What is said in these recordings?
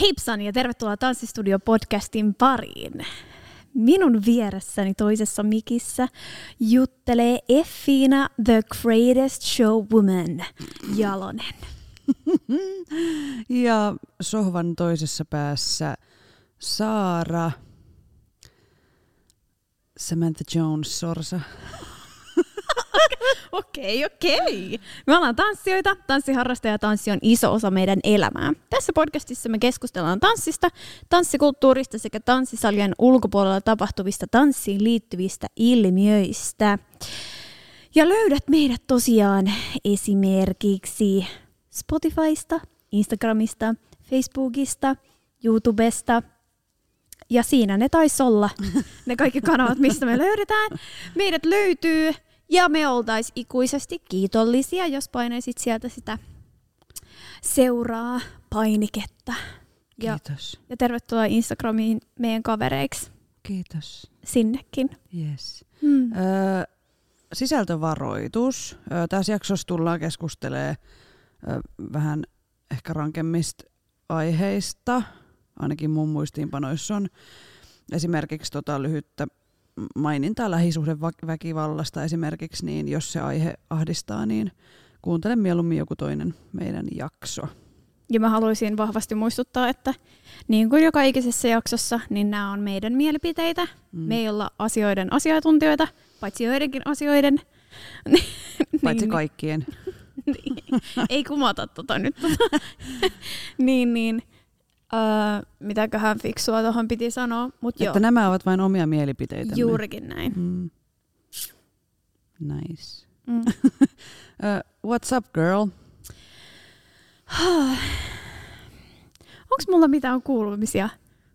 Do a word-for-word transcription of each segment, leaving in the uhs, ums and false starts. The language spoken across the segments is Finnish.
Heipsan ja tervetuloa Tanssistudio-podcastin pariin. Minun vieressäni toisessa mikissä juttelee Effina the greatest showwoman Jalonen. Ja sohvan toisessa päässä Saara Samantha Jones-Sorsa. Okei, okei. Me ollaan tanssijoita, tanssiharrastaja ja tanssi on iso osa meidän elämää. Tässä podcastissa me keskustellaan tanssista, tanssikulttuurista sekä tanssisalien ulkopuolella tapahtuvista tanssiin liittyvistä ilmiöistä. Ja löydät meidät tosiaan esimerkiksi Spotifysta, Instagramista, Facebookista, YouTubesta. Ja siinä ne taisi olla ne kaikki kanavat, mistä me löydetään. Meidät löytyy. Ja me oltaisiin ikuisesti kiitollisia, jos painaisit sieltä sitä seuraa painiketta. Ja, kiitos. Ja tervetuloa Instagramiin meidän kavereiksi. Kiitos. Sinnekin. Yes. Mm. Ö, sisältövaroitus. Ö, tässä jaksossa tullaan keskustelemaan ö, vähän ehkä rankemmista aiheista. Ainakin mun muistiinpanoissa on esimerkiksi tota lyhyttä mainintaa lähisuhdeväkivallasta esimerkiksi, niin jos se aihe ahdistaa, niin kuuntele mieluummin joku toinen meidän jakso. Ja mä haluaisin vahvasti muistuttaa, että niin kuin joka ikisessä jaksossa, niin nämä on meidän mielipiteitä. Mm. Me ei olla asioiden asiantuntijoita, paitsi joidenkin asioiden. Paitsi niin, kaikkien. Niin. Ei kumota tota nyt. niin, niin. Öö, mitäköhän fiksua tuohon piti sanoa, mutta joo. Että nämä ovat vain omia mielipiteitämme. Juurikin näin. Mm. Nice. Mm. uh, what's up, girl? Onks mulla mitään kuulumisia,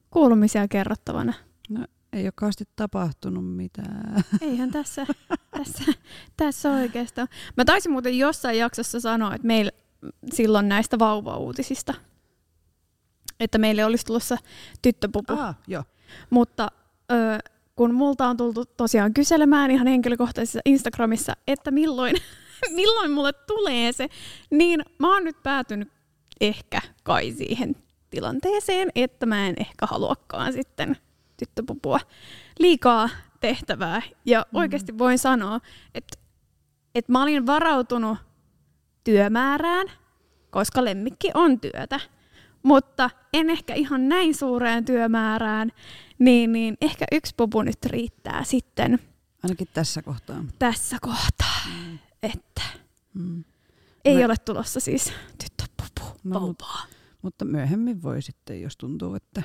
kuulumisia kerrottavana? No, ei ole kauheasti tapahtunut mitään. Eihän tässä, tässä, tässä oikeastaan. Mä taisin muuten jossain jaksossa sanoa, että meillä silloin näistä vauvauutisista. Että meille olisi tulossa tyttöpupu. Ah, joo. Mutta ö, kun multa on tultu tosiaan kyselemään ihan henkilökohtaisessa Instagramissa, että milloin, milloin mulle tulee se, niin mä oon nyt päätynyt ehkä kai siihen tilanteeseen, että mä en ehkä haluakaan sitten tyttöpupua. Liikaa tehtävää. Ja oikeasti voin sanoa, että, että mä olin varautunut työmäärään, koska lemmikki on työtä. Mutta en ehkä ihan näin suureen työmäärään, niin, niin ehkä yksi pupu nyt riittää sitten. Ainakin tässä kohtaa. Tässä kohtaa, mm. että mm. ei Mä... ole tulossa siis tyttöpupu no, vauvaa. Mutta myöhemmin voi sitten, jos tuntuu, että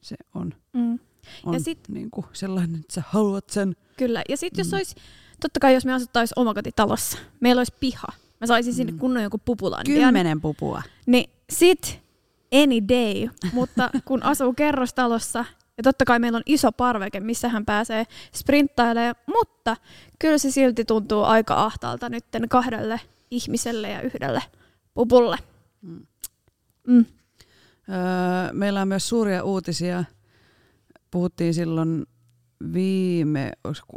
se on, mm. on ja sit, niin kuin sellainen, että sä haluat sen. Kyllä, ja sitten mm. jos olisi, totta kai jos me asuttaisiin omakotitalossa, meillä olisi piha. Mä saisin mm. sinne kunnon joku pupulandian. Kymmenen pupua. Niin sit... Any day, mutta kun asuu kerrostalossa, ja totta kai meillä on iso parveke, missä hän pääsee sprinttailemaan, mutta kyllä se silti tuntuu aika ahtaalta nytten kahdelle ihmiselle ja yhdelle pupulle. Mm. Mm. Öö, meillä on myös suuria uutisia. Puhuttiin silloin viime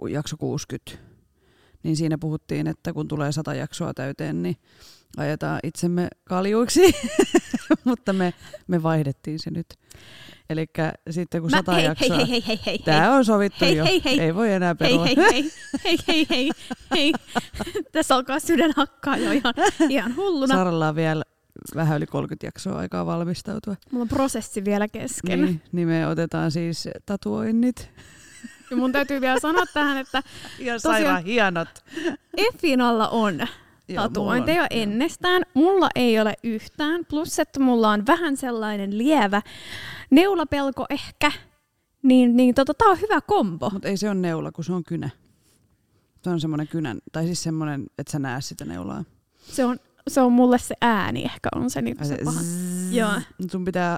jakso kuusikymmentä, niin siinä puhuttiin, että kun tulee sata jaksoa täyteen, niin ajetaan itsemme kaljuiksi, mutta me, me vaihdettiin se nyt. Elikkä sitten kun sata jaksoa, hei, hei, hei, hei, tää on sovittu hei, jo, hei, hei, ei voi enää perua. Hei, hei, hei, hei, hei, hei. Tässä alkaa sydän hakkaa jo ihan, ihan hulluna. Saaralla on vielä vähän yli kolmekymmentä jaksoa aikaa valmistautua. Mulla on prosessi vielä kesken. Niin, niin me otetaan siis tatuoinnit. Ja mun täytyy vielä sanoa tähän, että tosiaan hienot. Effinalla on. Tatuointeja ennestään. Mulla ei ole yhtään. Plus, että mulla on vähän sellainen lievä neulapelko ehkä. Niin, niin tota, tää on hyvä kombo. Mutta ei se ole neula, kun se on kynä. Se on semmoinen kynä, tai siis semmoinen, että sä näe sitä neulaa. Se on, se on mulle se ääni ehkä, on se niinku se, se paha. Zzz. Joo. Sun pitää,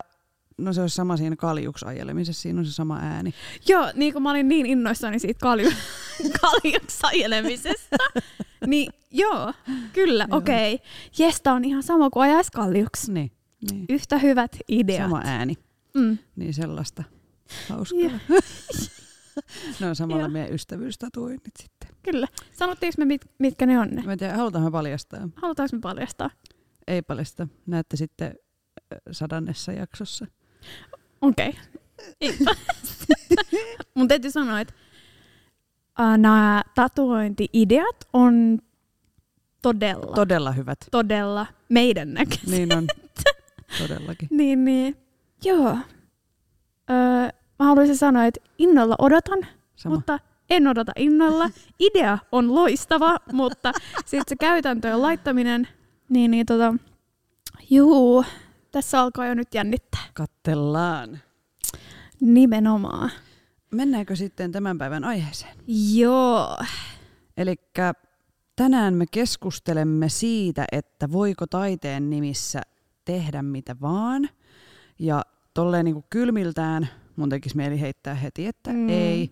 no se olisi sama siinä kaljuksi ajelemisessa, siinä on se sama ääni. Joo, niin kun mä olin niin innoissani siitä kalju, kaljuksi ajelemisesta. Niin, joo, kyllä, okei. Okay. Jes, tää on ihan sama kuin ajaisi kaljuksi. Niin, niin. Yhtä hyvät ideat. Sama ääni. Mm. Niin sellaista. Hauskaa. Yeah. Ne on samalla yeah. meidän ystävyystatuoinnit sitten. Kyllä. Sanottiinko me mit, mitkä ne on ne? Mä tiedän, halutaanko me paljastaa? Halutaanko me paljastaa? Ei paljasta. Näette sitten sadannessa jaksossa. Okei. Okay. Mun täytyy sanoa, että nämä tatuointi-ideat on todella, todella hyvät. Todella meidän näköiset. Niin on. Todellakin. Niin, niin. Joo. Öö, mä haluaisin sanoa, että innolla odotan, sama, mutta en odota innolla. Idea on loistava, mutta sitten se käytäntöön laittaminen, niin, niin tota, juu, tässä alkaa jo nyt jännittää. Kattellaan. Nimenomaan. Mennäänkö sitten tämän päivän aiheeseen? Joo. Elikkä tänään me keskustelemme siitä, että voiko taiteen nimissä tehdä mitä vaan. Ja tolleen niin kuin kylmiltään mun tekisi mieli heittää heti, että mm. ei.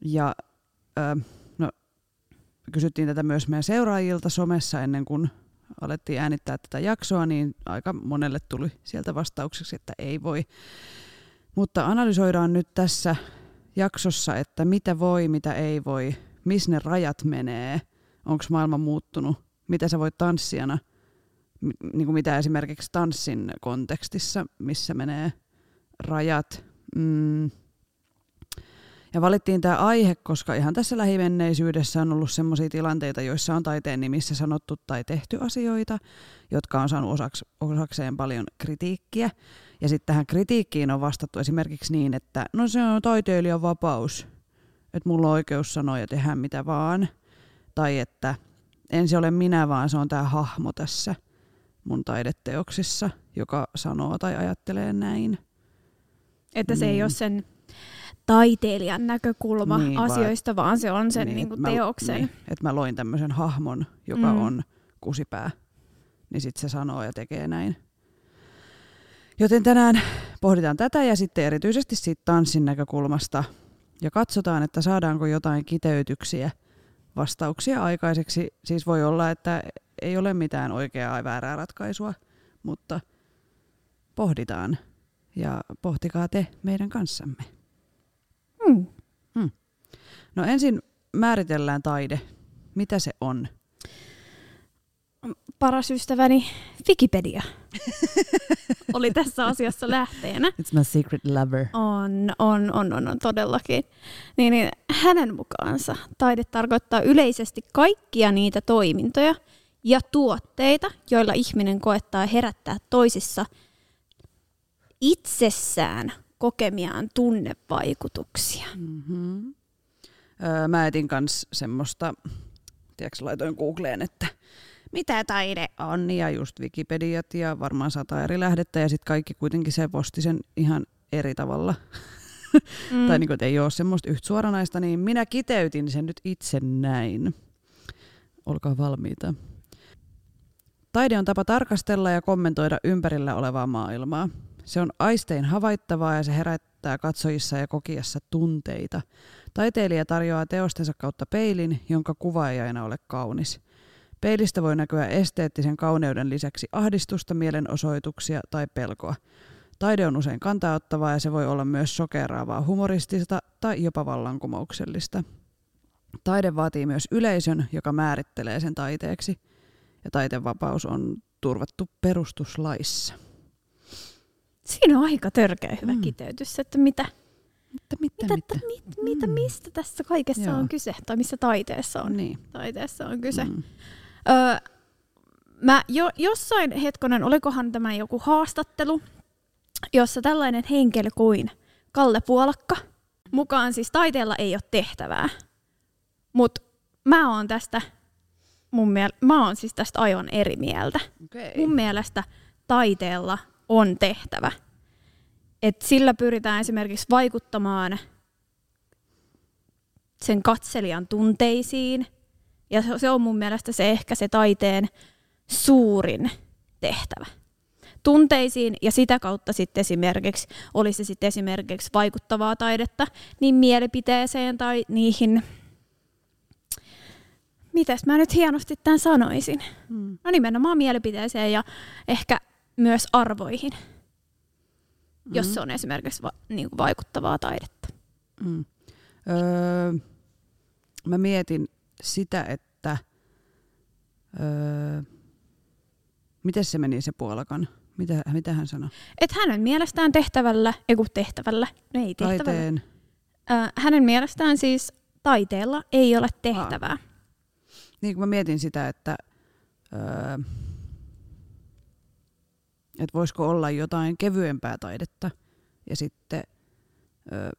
Ja ö, no, kysyttiin tätä myös meidän seuraajilta somessa ennen kuin alettiin äänittää tätä jaksoa, niin aika monelle tuli sieltä vastaukseksi, että ei voi. Mutta analysoidaan nyt tässä jaksossa, että mitä voi, mitä ei voi, missä ne rajat menee, onko maailma muuttunut, mitä sä voit tanssijana, niin kuin mitä esimerkiksi tanssin kontekstissa, missä menee rajat. Mm. Ja valittiin tämä aihe, koska ihan tässä lähimenneisyydessä on ollut sellaisia tilanteita, joissa on taiteen nimissä sanottu tai tehty asioita, jotka on saanut osaks, osakseen paljon kritiikkiä. Ja sitten tähän kritiikkiin on vastattu esimerkiksi niin, että no se on taiteilijan vapaus, että mulla on oikeus sanoa ja tehdä mitä vaan. Tai että en se ole minä, vaan se on tämä hahmo tässä mun taideteoksissa, joka sanoo tai ajattelee näin. Että se mm. ei ole sen taiteilijan näkökulma niin, asioista, vaan se on sen niin, niinku teoksen. Niin, että mä loin tämmöisen hahmon, joka mm. on kusipää, niin sitten se sanoo ja tekee näin. Joten tänään pohditaan tätä ja sitten erityisesti siitä tanssin näkökulmasta ja katsotaan, että saadaanko jotain kiteytyksiä, vastauksia aikaiseksi. Siis voi olla, että ei ole mitään oikeaa ja väärää ratkaisua, mutta pohditaan ja pohtikaa te meidän kanssamme. Hmm. Hmm. No ensin määritellään taide. Mitä se on? Paras ystäväni Wikipedia oli tässä asiassa lähteenä. It's my secret lover. On, on, on, on, on todellakin. Niin, niin, hänen mukaansa taide tarkoittaa yleisesti kaikkia niitä toimintoja ja tuotteita, joilla ihminen koettaa herättää toisissa itsessään kokemiaan tunnevaikutuksia. Mm-hmm. Öö, mä etin kans semmoista, tiedätkö, laitoin Googleen, että mitä taide on, ja just Wikipediat ja varmaan sata eri lähdettä, ja sitten kaikki kuitenkin se posti sen ihan eri tavalla. Mm. Tai niin, että ei ole semmoista yhtä suoranaista, niin minä kiteytin sen nyt itse näin. Olkaa valmiita. Taide on tapa tarkastella ja kommentoida ympärillä olevaa maailmaa. Se on aistein havaittavaa ja se herättää katsojissa ja kokijassa tunteita. Taiteilija tarjoaa teostensa kautta peilin, jonka kuva ei aina ole kaunis. Peilistä voi näkyä esteettisen kauneuden lisäksi ahdistusta, mielenosoituksia tai pelkoa. Taide on usein kantaaottavaa ja se voi olla myös shokeraavaa, humoristista tai jopa vallankumouksellista. Taide vaatii myös yleisön, joka määrittelee sen taiteeksi. Ja taiteenvapaus on turvattu perustuslaissa. Siinä on aika törkeä hyvä mm. kiteytys, että mitä, mitä, mitä, mitä, mitä? Mit, mitä mm. mistä tässä kaikessa Joo. on kyse, tai missä taiteessa on, niin. taiteessa on kyse. Mm. Öö, mä jo, jossain hetkonen, olikohan tämä joku haastattelu, jossa tällainen henkilö kuin Kalle Puolakka, mukaan siis taiteella ei ole tehtävää, mutta mä oon tästä, mun miel- mä oon siis tästä aivan eri mieltä. Okay. Mun mielestä taiteella on tehtävä. Et sillä pyritään esimerkiksi vaikuttamaan sen katselijan tunteisiin. Ja se on mun mielestä se ehkä se taiteen suurin tehtävä. Tunteisiin ja sitä kautta sitten esimerkiksi, olisi se sitten esimerkiksi vaikuttavaa taidetta, niin mielipiteeseen tai niihin. Mitäs mä nyt hienosti tämän sanoisin? Hmm. No nimenomaan mielipiteeseen ja ehkä myös arvoihin, mm-hmm. jos se on esimerkiksi va- niinku vaikuttavaa taidetta. Mm. Öö, mä mietin sitä, että öö, miten se meni se Puolakan? Mitä, mitä hän sanoi? Että hänen mielestään tehtävällä, ei kun tehtävällä, no ei tehtävällä. Taiteen. Äh, hänen mielestään siis taiteella ei ole tehtävää. Ah. Niin kuin mä mietin sitä, että, öö, että voisiko olla jotain kevyempää taidetta ja sitten öö,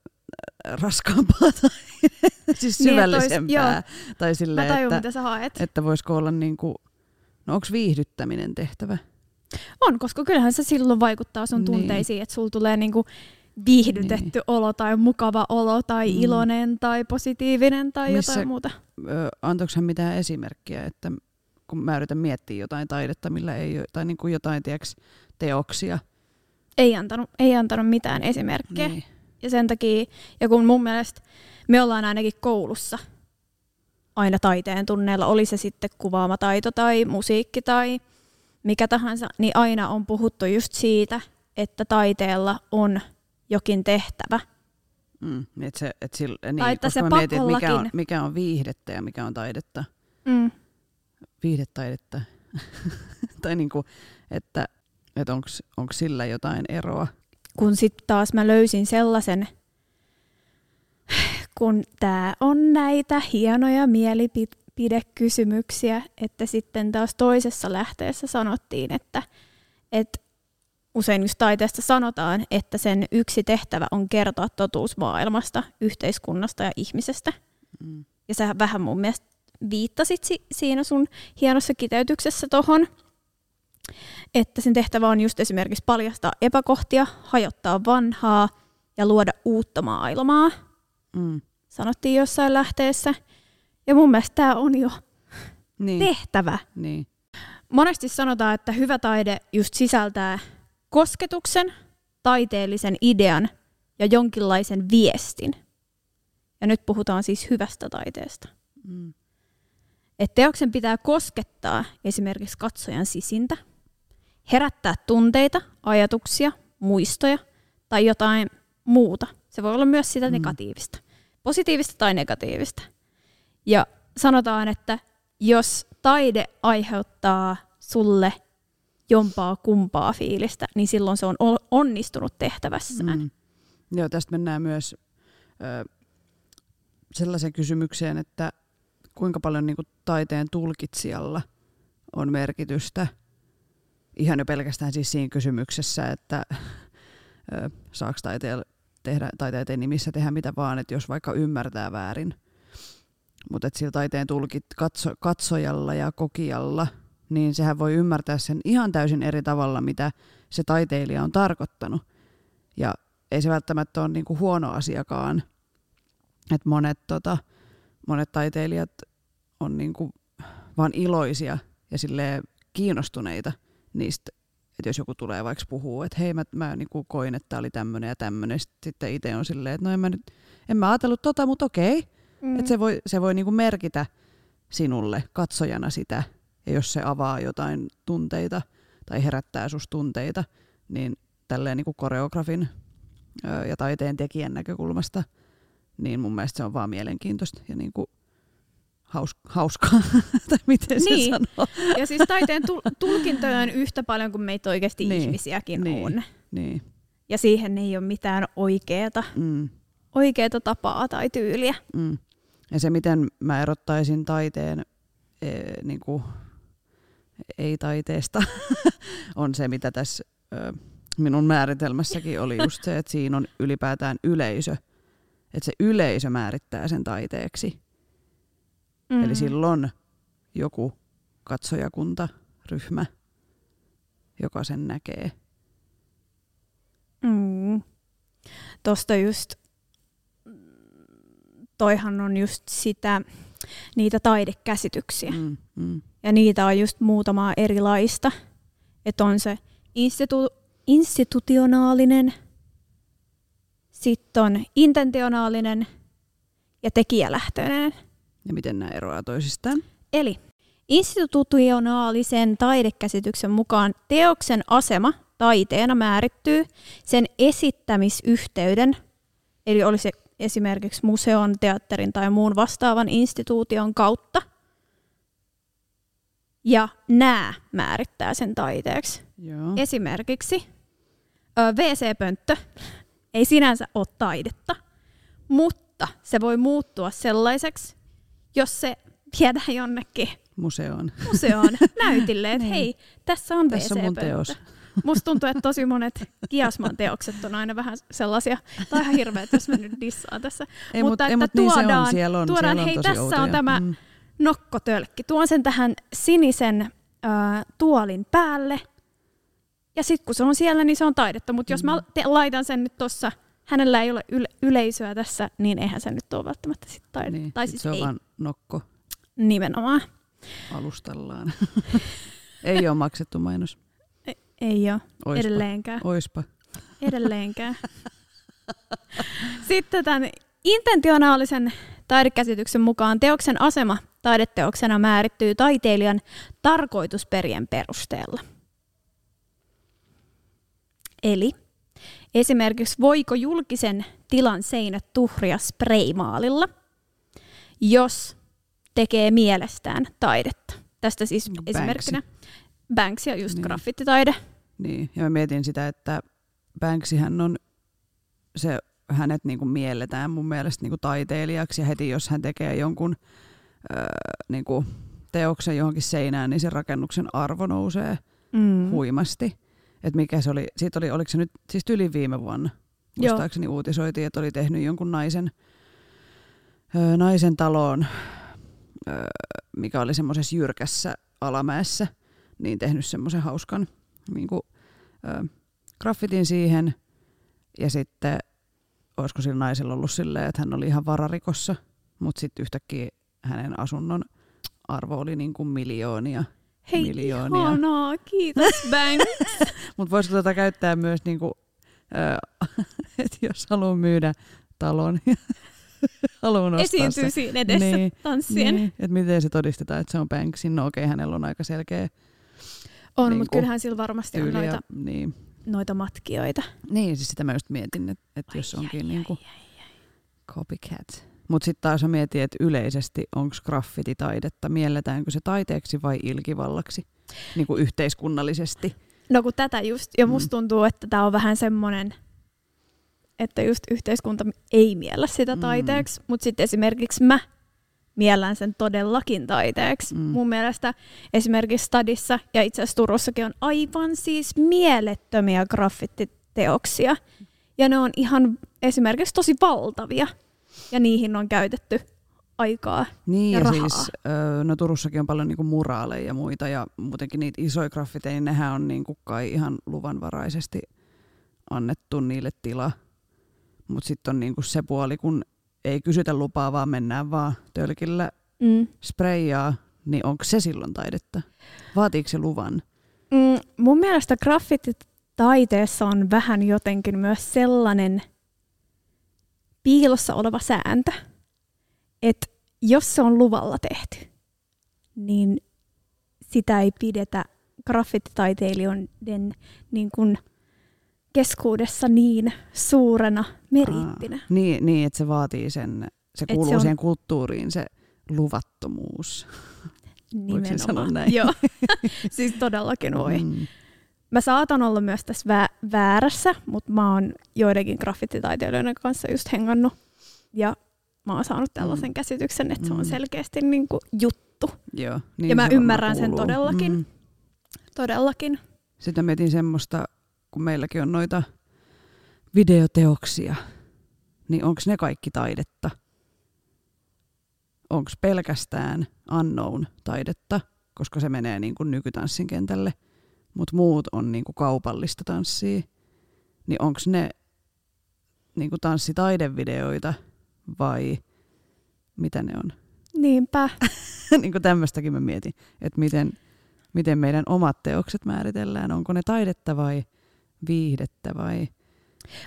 raskaampaa taidetta, siis syvällisempää. Niin, tai silleen, mä tajun, että, mitä sä haet. Että voisiko olla, niin kuin, no onko viihdyttäminen tehtävä? On, koska kyllähän se silloin vaikuttaa sun tunteisiin, niin. Että sulla tulee niinku viihdytetty niin. olo tai mukava olo tai mm. iloinen tai positiivinen tai Missä, jotain muuta. Antoiko hän mitään esimerkkiä, että kun mä yritän miettiä jotain taidetta, millä ei tai niinku jotain tiiäks, teoksia? Ei antanut, ei antanut mitään esimerkkejä. Niin. Ja sen takia, ja kun mun mielestä me ollaan ainakin koulussa aina taiteen tunneilla, oli se sitten kuvaamataito tai musiikki tai mikä tahansa, niin aina on puhuttu just siitä, että taiteella on jokin tehtävä. Mm, et se, et sille, niin, tai että se mietin, että mikä on, mikä on viihdettä ja mikä on taidetta. Mm. Viihdetaidetta. tai niinku, että et onko sillä jotain eroa? Kun sitten taas mä löysin sellaisen, kun tää on näitä hienoja mielipiteitä, pidekysymyksiä, että sitten taas toisessa lähteessä sanottiin, että, että usein just taiteesta sanotaan, että sen yksi tehtävä on kertoa totuus maailmasta, yhteiskunnasta ja ihmisestä. Mm. Ja sä vähän mun mielestä viittasit siinä sun hienossa kiteytyksessä tohon, että sen tehtävä on just esimerkiksi paljastaa epäkohtia, hajottaa vanhaa ja luoda uutta maailmaa, mm. sanottiin jossain lähteessä. Ja mun mielestä tämä on jo niin. tehtävä. Niin. Monesti sanotaan, että hyvä taide just sisältää kosketuksen, taiteellisen idean ja jonkinlaisen viestin. Ja nyt puhutaan siis hyvästä taiteesta. Mm. Et teoksen pitää koskettaa esimerkiksi katsojan sisintä, herättää tunteita, ajatuksia, muistoja tai jotain muuta. Se voi olla myös sitä negatiivista, mm. positiivista tai negatiivista. Ja sanotaan, että jos taide aiheuttaa sulle jompaa kumpaa fiilistä, niin silloin se on onnistunut tehtävässään. Mm. Joo, tästä mennään myös ö, sellaiseen kysymykseen, että kuinka paljon niin kuin taiteen tulkitsijalla on merkitystä. Ihan jo pelkästään siis siinä kysymyksessä, että ö, saako taiteella tehdä, taiteen nimissä tehdä mitä vaan, että jos vaikka ymmärtää väärin. Mutta sillä taiteen tulkit katso, katsojalla ja kokijalla, niin sehän voi ymmärtää sen ihan täysin eri tavalla, mitä se taiteilija on tarkoittanut. Ja ei se välttämättä ole niinku huono asiakaan. Et monet, tota, monet taiteilijat on niinku vaan iloisia ja silleen kiinnostuneita niistä. Että jos joku tulee vaikka puhuu, että hei mä, mä niinku koin, että tää oli tämmönen ja tämmönen. Sitten itse on silleen, että no en mä nyt, en mä ajatellut tota, mutta okei. Mm. Että se voi, se voi niinku merkitä sinulle katsojana sitä, ja jos se avaa jotain tunteita tai herättää susta tunteita, niin tälleen niinku koreografin ö, ja taiteen tekijän näkökulmasta, niin mun mielestä se on vaan mielenkiintoista ja niinku haus, hauskaa, tai miten se niin. sanoo. Ja siis taiteen tulkintoja on yhtä paljon kuin meitä oikeasti niin. ihmisiäkin niin. on. Niin. Ja siihen ei ole mitään oikeata. Mm. Oikeata tapaa tai tyyliä. Mm. Ja se, miten mä erottaisin taiteen ee, niinku, ei-taiteesta, on se, mitä tässä ö, minun määritelmässäkin oli just se, että siinä on ylipäätään yleisö. Että se yleisö määrittää sen taiteeksi. Mm-hmm. Eli silloin joku katsojakunta, ryhmä, joka sen näkee. Mm. Tosta just toihan on just sitä, niitä taidekäsityksiä. Mm, mm. Ja niitä on just muutamaa erilaista. Että on se institu- institutionaalinen, sitten on intentionaalinen ja tekijälähtöinen. Ja miten nämä eroavat toisistaan? Eli institutionaalisen taidekäsityksen mukaan teoksen asema taiteena määrittyy sen esittämisyhteyden, eli oli se esimerkiksi museon, teatterin tai muun vastaavan instituution kautta. Ja nämä määrittää sen taiteeksi. Joo. Esimerkiksi W C-pönttö ei sinänsä ole taidetta, mutta se voi muuttua sellaiseksi, jos se viedään jonnekin museoon, museoon näytille, että hei, tässä on W C-pönttö. Musta tuntuu, että tosi monet KIASMAn teokset on aina vähän sellaisia, tai ihan hirveä, jos mä nyt dissaan tässä. Ei, mutta ei, että mut tuodaan, niin se on. Siellä on, tuodaan siellä on hei, tässä outoja. On tämä mm. nokkotölkki. Tuon sen tähän sinisen äh, tuolin päälle, ja sitten kun se on siellä, niin se on taidetta. Mutta mm. jos mä te- laitan sen nyt tuossa, hänellä ei ole yle- yleisöä tässä, niin eihän se nyt ole välttämättä sitten taidetta. Niin, tai sit sit se on ei. Vaan nokko. Nimenomaan. Alustallaan. Ei ole maksettu mainos. Ei ole. Oispa. Edelleenkään. Oispa. Edelleenkään. Sitten tämän intentionaalisen taidekäsityksen mukaan teoksen asema taideteoksena määrittyy taiteilijan tarkoitusperien perusteella. Eli esimerkiksi voiko julkisen tilan seinät tuhria spreimaalilla, jos tekee mielestään taidetta. Tästä siis Banksy. Esimerkkinä. Banksy on just niin. Graffititaide. Niin, ja mä mietin sitä, että Banksyhän on, se, hänet niinku mielletään mun mielestä niinku taiteilijaksi, ja heti jos hän tekee jonkun öö, niinku teoksen johonkin seinään, niin sen rakennuksen arvo nousee mm. huimasti. Et mikä se oli, siitä oli, oliko se nyt, siis yli viime vuonna, muistaakseni uutisoitiin, että oli tehnyt jonkun naisen, öö, naisen taloon, öö, mikä oli semmoisessa jyrkässä alamäessä, niin tehnyt semmoisen hauskan niin kuin, ö, graffitin siihen, ja sitten olisiko sillä naisella ollut silleen, että hän oli ihan vararikossa, mutta sitten yhtäkkiä hänen asunnon arvo oli niin kuin miljoonia. Hei, miljoonia. Ihanaa, kiitos Banks! Mutta voisiko tätä käyttää myös, niin kuin, ö, että jos haluaa myydä talon ja haluan esiintyy se. Siinä edessä niin, tanssien. Niin, että miten se todistetaan, että se on Banksyn. No okei, okay, hänellä on aika selkeä on, niin mutta kyllähän sillä varmasti tyyliä, on noita, niin. noita matkioita. Niin, siis sitä mä just mietin, että et jos onkin ai, niinku ai, ai. Copycat. Mutta sitten taas mä mietin, että yleisesti onko graffititaidetta, mielletäänkö se taiteeksi vai ilkivallaksi niinku yhteiskunnallisesti? No kun tätä just, ja musta tuntuu, että tää on vähän semmonen, että just yhteiskunta ei miellä sitä taiteeksi, mm. mutta sitten esimerkiksi mä miellän sen todellakin taiteeksi. Mm. Mun mielestä esimerkiksi Stadissa ja itse asiassa Turussakin on aivan siis mielettömiä graffititeoksia. Ja ne on ihan esimerkiksi tosi valtavia. Ja niihin on käytetty aikaa niin, ja, ja rahaa. Siis, no Turussakin on paljon niinku muraaleja ja muita ja muutenkin niitä isoja graffiteja, niin nehän on niinku kai ihan luvanvaraisesti annettu niille tila. Mutta sitten on niinku se puoli, kun ei kysytä lupaa, vaan mennään vaan tölkillä mm. spreijaa, niin onko se silloin taidetta? Vaatiiko se luvan? Mm, mun mielestä graffititaiteessa on vähän jotenkin myös sellainen piilossa oleva sääntö, että jos se on luvalla tehty, niin sitä ei pidetä graffititaiteilijoiden niin kuin keskuudessa niin suurena meriittinä. Aa, niin, niin, että se vaatii sen, se kuuluu se on... siihen kulttuuriin, se luvattomuus. Nimenomaan. Voiko sanoa näin? Joo, siis todellakin voi. Mm. Mä saatan olla myös tässä vä- väärässä, mutta mä oon joidenkin graffititaiteilijoiden kanssa just hengannut. Ja mä oon saanut tällaisen mm. käsityksen, että se on selkeästi niinku juttu. Joo, niin ja mä se ymmärrän sen todellakin. Mm. Todellakin. Sitten mietin semmoista, kun meilläkin on noita videoteoksia, niin onko ne kaikki taidetta? Onko pelkästään unknown taidetta, koska se menee niin kuin nykytanssin kentälle, mutta muut on niin kuin kaupallista tanssia, niin onko ne niin kuin tanssitaidevideoita vai mitä ne on? Niinpä. Niin kuin tämmöistäkin mä mietin, että miten, miten meidän omat teokset määritellään, onko ne taidetta vai viihdettä vai?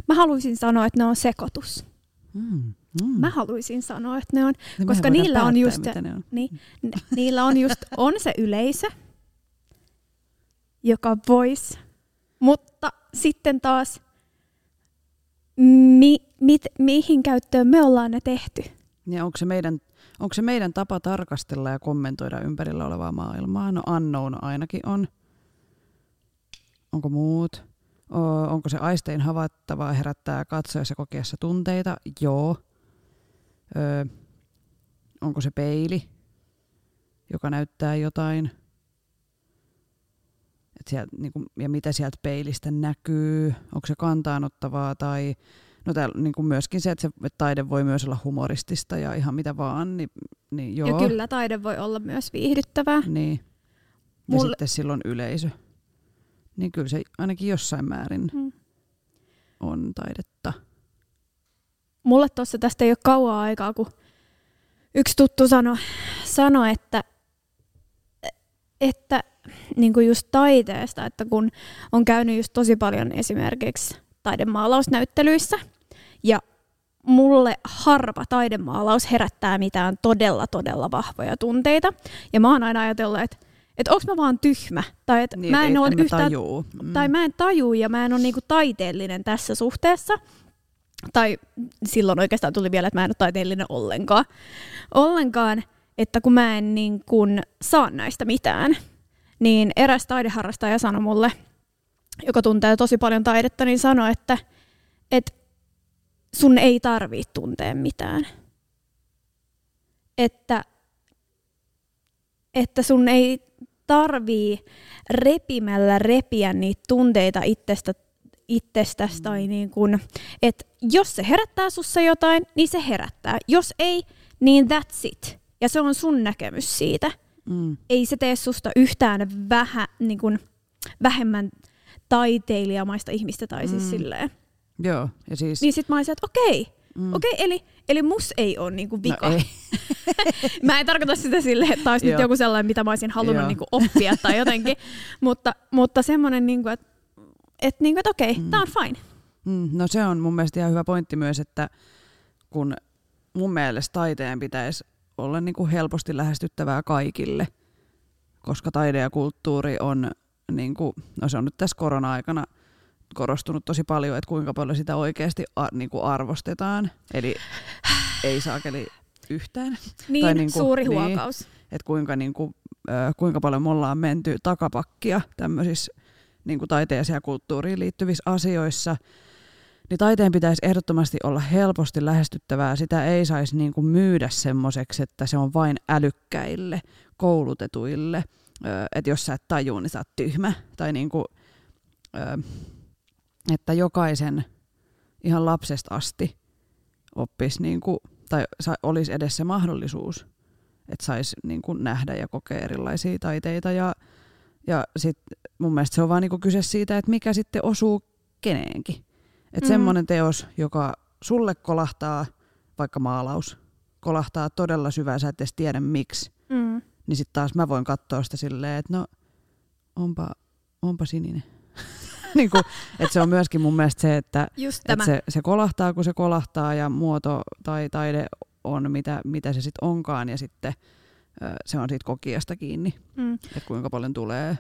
Mä haluaisin sanoa, että ne on sekoitus. Mm, mm. Mä haluaisin sanoa, että ne on, niin koska niillä, päättää, on just, ne on. Ni, ni, niillä on just on se yleisö, joka voisi, mutta sitten taas mi, mit, mihin käyttöön me ollaan ne tehty. Ja onko se meidän, onko se meidän tapa tarkastella ja kommentoida ympärillä olevaa maailmaa? No unknown ainakin on. Onko muut? Onko se aistein havaittavaa, herättää katsojassa kokeessa tunteita? Joo. Öö, onko se peili, joka näyttää jotain? Et sielt, niinku, ja mitä sieltä peilistä näkyy? Onko se kantaanottavaa? Tai, no tää, niinku myöskin se, että se että taide voi myös olla humoristista ja ihan mitä vaan. Niin, niin joo. Ja kyllä taide voi olla myös viihdyttävää. Niin. Ja Mul... sitten silloin yleisö. Niin kyllä se ainakin jossain määrin mm. on taidetta. Mulle tuossa tästä ei ole kauaa aikaa, kun yksi tuttu sanoi, sano, että, että niin kuin just taiteesta, että kun on käynyt just tosi paljon esimerkiksi taidemaalausnäyttelyissä, ja mulle harva taidemaalaus herättää mitään todella, todella vahvoja tunteita, ja mä oon aina ajatellut, että että onko mä vaan tyhmä, tai että niin, mä en ole yhtään, mm. tai mä en tajuu ja mä en ole niinku taiteellinen tässä suhteessa. Tai silloin oikeastaan tuli vielä, että mä en ole taiteellinen ollenkaan. Ollenkaan, että kun mä en niin kun saa näistä mitään, niin eräs taideharrastaja sanoi mulle, joka tuntee tosi paljon taidetta, niin sanoi, että, että sun ei tarvitse tuntea mitään. Että, että sun ei tarvii repimällä repiä niitä tunteita itsestä, itsestäsi, tai niin kuin, että jos se herättää sussa jotain, niin se herättää. Jos ei, niin that's it. Ja se on sun näkemys siitä. Mm. Ei se tee susta yhtään vähä, niin kuin, vähemmän taiteilijamaista ihmistä, tai siis mm. silleen. Joo, ja siis... Niin sit mä olisin, että okei, mm. okei, eli, eli mus ei ole niin kuin vika. No ei. Mä en tarkoita sitä silleen, että olisi nyt joku sellainen, mitä mä olisin halunnut niin kuin oppia tai jotenkin, mutta, mutta semmoinen, niin kuin, että et niin kuin, et okei, mm. tää on fine. Mm, no se on mun mielestä ihan hyvä pointti myös, että kun mun mielestä taiteen pitäisi olla niin kuin helposti lähestyttävää kaikille, koska taide ja kulttuuri on, niin kuin, no se on nyt tässä korona-aikana korostunut tosi paljon, että kuinka paljon sitä oikeasti ar- niin kuin arvostetaan, eli ei saakeli... yhtään. Niin, niinku, suuri huokaus. Niin, että kuinka, niinku, äh, kuinka paljon me ollaan menty takapakkia tämmöisissä niinku, taiteeseen ja kulttuuriin liittyvissä asioissa. Niin taiteen pitäisi ehdottomasti olla helposti lähestyttävää. Sitä ei saisi niinku, myydä semmoiseksi, että se on vain älykkäille, koulutetuille. Äh, että jos sä et tajuu, niin sä oot tyhmä. Tai niinku, äh, että jokaisen ihan lapsesta asti oppisi... Niinku, tai olisi edes se mahdollisuus, että saisi niin kuin nähdä ja kokea erilaisia taiteita. Ja, ja sit mun mielestä se on vaan niin kuin kyse siitä, että mikä sitten osuu keneenkin. Että mm. semmoinen teos, joka sulle kolahtaa, vaikka maalaus, kolahtaa todella syvään, sä et edes tiedä miksi. Mm. Niin sit taas mä voin katsoa sitä silleen, että no onpa, onpa sininen. Niin kuin, että se on myöskin mun mielestä se, että, että se, se kolahtaa, kun se kolahtaa ja muoto tai taide on mitä, mitä se sitten onkaan ja sitten se on siitä kokijasta kiinni, mm. että kuinka paljon tulee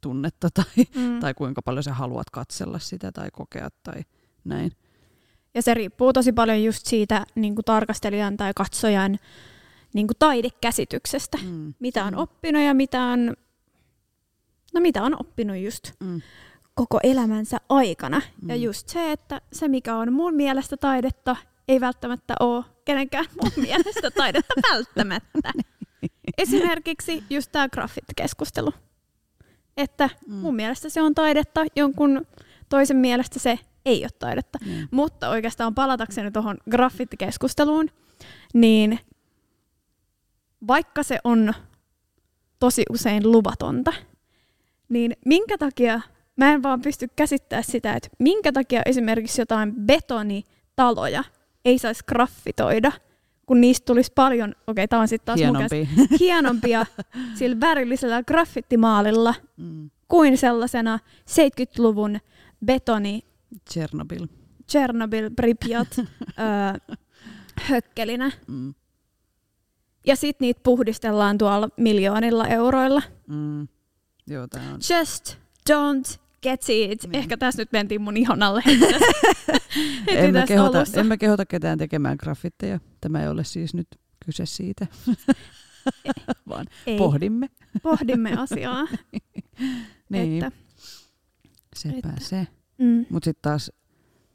tunnetta tai, mm. tai kuinka paljon sä haluat katsella sitä tai kokea tai näin. Ja se riippuu tosi paljon just siitä niin kuin tarkastelijan tai katsojan niin kuin taidekäsityksestä, mm. mitä on mm. oppinut ja mitä on... No mitä on oppinut just mm. koko elämänsä aikana. Mm. Ja just se, että se mikä on mun mielestä taidetta, ei välttämättä ole kenenkään mun mielestä taidetta välttämättä. Esimerkiksi just tää graffit-keskustelu. Että mm. mun mielestä se on taidetta, jonkun toisen mielestä se ei ole taidetta. Mm. Mutta oikeastaan palatakseni tuohon graffit-keskusteluun, niin vaikka se on tosi usein luvatonta, niin minkä takia, mä en vaan pysty käsittämään sitä, että minkä takia esimerkiksi jotain betonitaloja ei saisi graffitoida, kun niistä tulisi paljon, okei okay, tää on sitten taas hienompi. mukaan, hienompia sillä värillisellä graffitimaalilla mm. kuin sellaisena seitsemänkymmentäluvun betoni Chernobyl, Chernobyl Pripyat öö, hökkelinä. Mm. Ja sit niitä puhdistellaan tuolla miljoonilla euroilla. Mm. Joo, just don't gets it. Niin. Ehkä tässä nyt mentiin mun ihon alle. en, mä kehota, en mä kehota ketään tekemään graffitteja. Tämä ei ole siis nyt kyse siitä, vaan ei. pohdimme. Pohdimme asiaa. niin. Että. Sepä että. se. Mm. Mutta sitten taas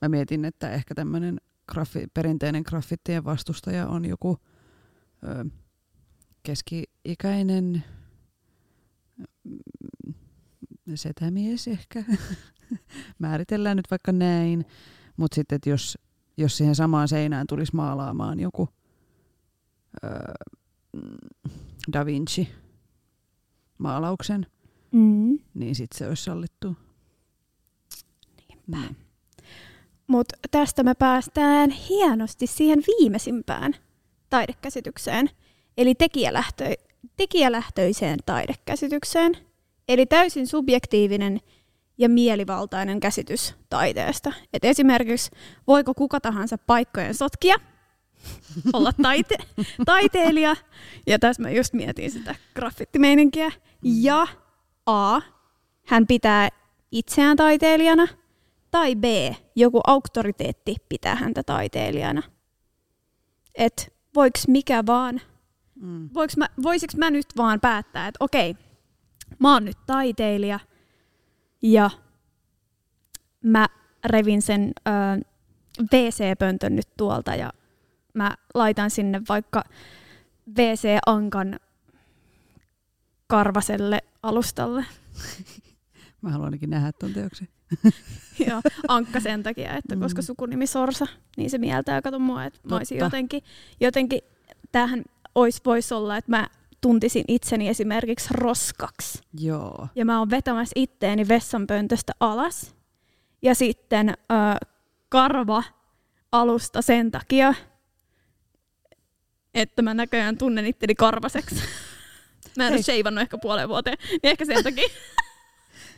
mä mietin, että ehkä tämmöinen graffi, perinteinen graffittien vastustaja on joku ö, keski-ikäinen setämies ehkä. Määritellään nyt vaikka näin. Mutta sitten, että jos, jos siihen samaan seinään tulisi maalaamaan joku ö, Da Vinci-maalauksen, mm. niin sitten se olisi sallittu. Niinpä. Mutta tästä me päästään hienosti siihen viimeisimpään taidekäsitykseen, eli tekijälähtö- tekijälähtöiseen taidekäsitykseen, eli täysin subjektiivinen ja mielivaltainen käsitys taiteesta. Et esimerkiksi voiko kuka tahansa paikkojen sotkija olla taite- taiteilija, ja tässä mä just mietin sitä graffittimeininkiä, ja A, hän pitää itseään taiteilijana, tai B, joku auktoriteetti pitää häntä taiteilijana. Että voiko mikä vaan, mm. mä, voisiko mä nyt vaan päättää, että okei, mä oon nyt taiteilija ja mä revin sen ö, wee see-pöntön nyt tuolta ja mä laitan sinne vaikka wee see-ankan karvaselle alustalle. Mä haluan ainakin nähdä ton teoksen. Joo, ankka sen takia, että koska sukunimi Sorsa, niin se mieltää, kato mua, että mä olisin jotenkin, jotenkin, tämähän ois, voisi olla, että mä tuntisin itseni esimerkiksi roskaksi. Joo. Ja mä oon vetämässä itteeni vessanpöntöstä alas, ja sitten ö, karva alusta sen takia, että mä näköjään tunnen itteni karvaseksi. Mä en ole sheivannut ehkä puoleen vuoteen, niin ehkä sen takia.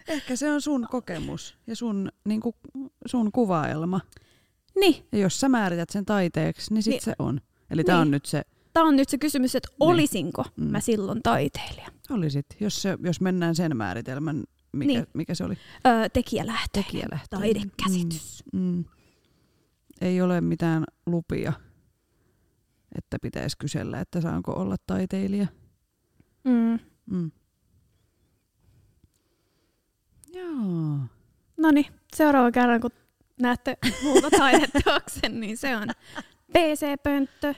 Ehkä se on sun kokemus ja sun, niin kuin, sun kuvaelma. Niin. Ja jos sä määrität sen taiteeksi, niin sit niin. se on. Eli niin. tää on nyt se... Tää on nyt se kysymys, että olisinko niin. mä silloin taiteilija. Olisit, jos, se, jos mennään sen määritelmän. Mikä, niin. mikä se oli? Öö, tekijälähtöinen. Tekijälähtöinen. Taidekäsitys. Mm, mm. Ei ole mitään lupia, että pitäisi kysellä, että saanko olla taiteilija. Mm. Mm. Joo. No niin, seuraava kerran kun näette muuta taideteoksen, niin se on wee see-pönttö.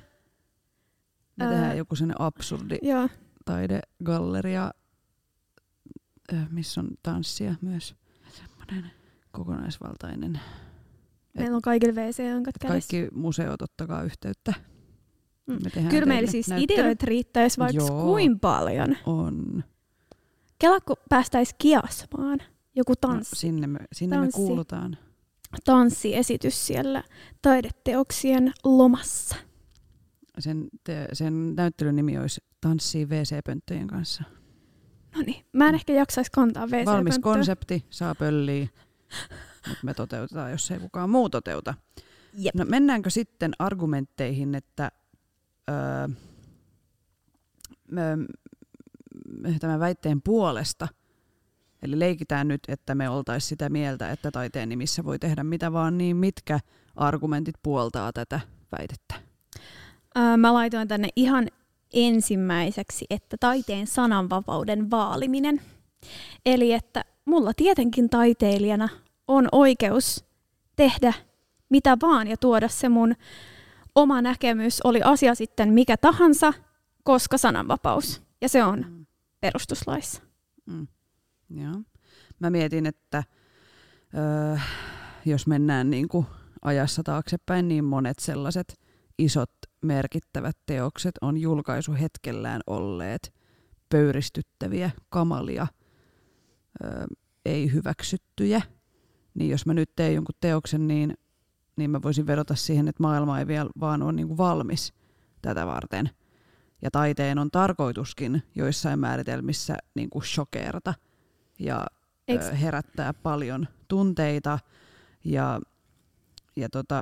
Me tehdään joku sellainen absurdi joo. taidegalleria, missä on tanssia myös. Semmoinen kokonaisvaltainen. Meillä on kaikille wee see-ankat kädessä. Kaikki museot ottakaa yhteyttä. Mm. Me Kyllä meillä siis ideoita riittäisi vaikka kuin paljon. On. Kela, kun päästäisiin Kiasmaan. Joku tanssi. No, sinne me, sinne tanssi, me kuulutaan. Tanssiesitys siellä taideteoksien lomassa. Sen, te, sen näyttelyn nimi olisi Tanssii wee see-pönttöjen kanssa. No niin, mä en ehkä jaksaisi kantaa wee see-pönttöä. Valmis konsepti, saa pölliä, mutta me toteutetaan, jos ei kukaan muu toteuta. Jep. No mennäänkö sitten argumentteihin, että öö, me, tämän väitteen puolesta. Eli leikitään nyt, että me oltaisiin sitä mieltä, että taiteen nimissä voi tehdä mitä vaan, niin mitkä argumentit puoltaa tätä väitettä? Öö, mä laitoin tänne ihan ensimmäiseksi, että taiteen sananvapauden vaaliminen. Eli että mulla tietenkin taiteilijana on oikeus tehdä mitä vaan ja tuoda se mun oma näkemys, oli asia sitten mikä tahansa, koska sananvapaus. Ja se on mm. perustuslaissa. Mm. Joo. Mä mietin, että öö, jos mennään niin kuin ajassa taaksepäin, niin monet sellaiset isot merkittävät teokset on julkaisuhetkellään olleet pöyristyttäviä, kamalia, öö, ei hyväksyttyjä. Niin jos mä nyt teen jonkun teoksen, niin, niin mä voisin vedota siihen, että maailma ei vielä vaan ole niin kuin valmis tätä varten. Ja taiteen on tarkoituskin joissain määritelmissä niin kuin shokeerata. Ja Eks? herättää paljon tunteita ja, ja tota,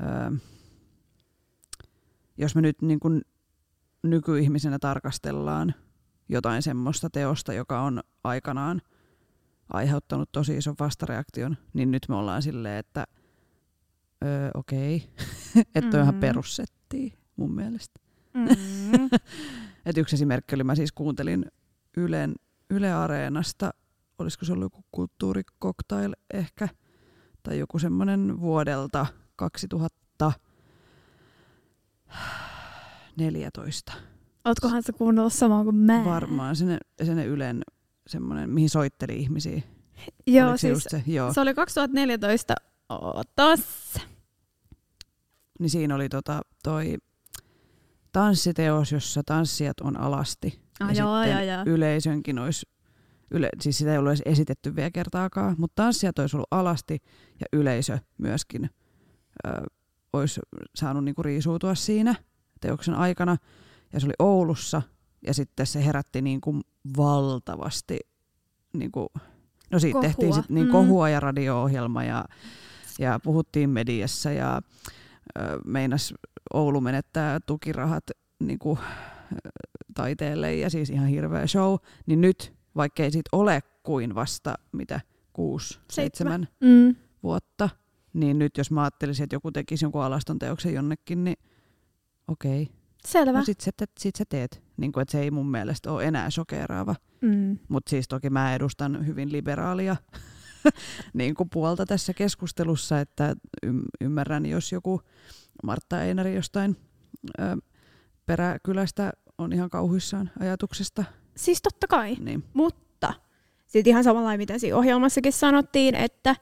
ö, jos me nyt niin kun nykyihmisenä tarkastellaan jotain semmoista teosta, joka on aikanaan aiheuttanut tosi ison vastareaktion, niin nyt me ollaan silleen, että öö, okei, okay. että mm-hmm. on ihan perussettiä mun mielestä. Mm-hmm. Et yksi esimerkki oli, mä siis kuuntelin Ylen, Yle Areenasta, olisiko se ollut joku kulttuurikoktail ehkä, tai joku semmoinen vuodelta kaksituhattaneljätoista. Ootkohan sä kuunnellut samaa kuin mä? Varmaan, sen, sen Ylen semmoinen, mihin soitteli ihmisiä. Joo, oliko siis se? Joo. Se oli kaksituhattaneljätoista, ootas. Niin siinä oli tota toi tanssiteos, jossa tanssijat on alasti. Ah, ja joo, sitten joo, joo. yleisönkin olisi, yle, siis sitä ei ollut edes esitetty vielä kertaakaan, mutta tanssijat olisi ollut alasti ja yleisö myöskin ö, olisi saanut niinku riisuutua siinä teoksen aikana. Ja se oli Oulussa ja sitten se herätti niinku valtavasti niinku, no siitä kohua. Tehtiin sit niin kohua ja radio-ohjelma ja, ja puhuttiin mediassa ja ö, meinas Oulu menettää tukirahat niinku, taiteelle ja siis ihan hirveä show, niin nyt vaikkei siitä ole kuin vasta mitä kuusi, seitsemän mm. vuotta, niin nyt jos mä ajattelisin, että joku tekisi jonkun alaston teoksen jonnekin, niin okei. Okay. Selvä. No sit, sit, sit sä teet. Niin kun, et se ei mun mielestä ole enää shokeeraava. Mm. Mutta siis toki mä edustan hyvin liberaalia niin kun puolta tässä keskustelussa, että ymmärrän, jos joku Martta Einari jostain ö, peräkylästä on ihan kauhuissaan ajatuksesta. Siis totta kai, niin. Mutta silti ihan samalla miten siinä ohjelmassakin sanottiin, että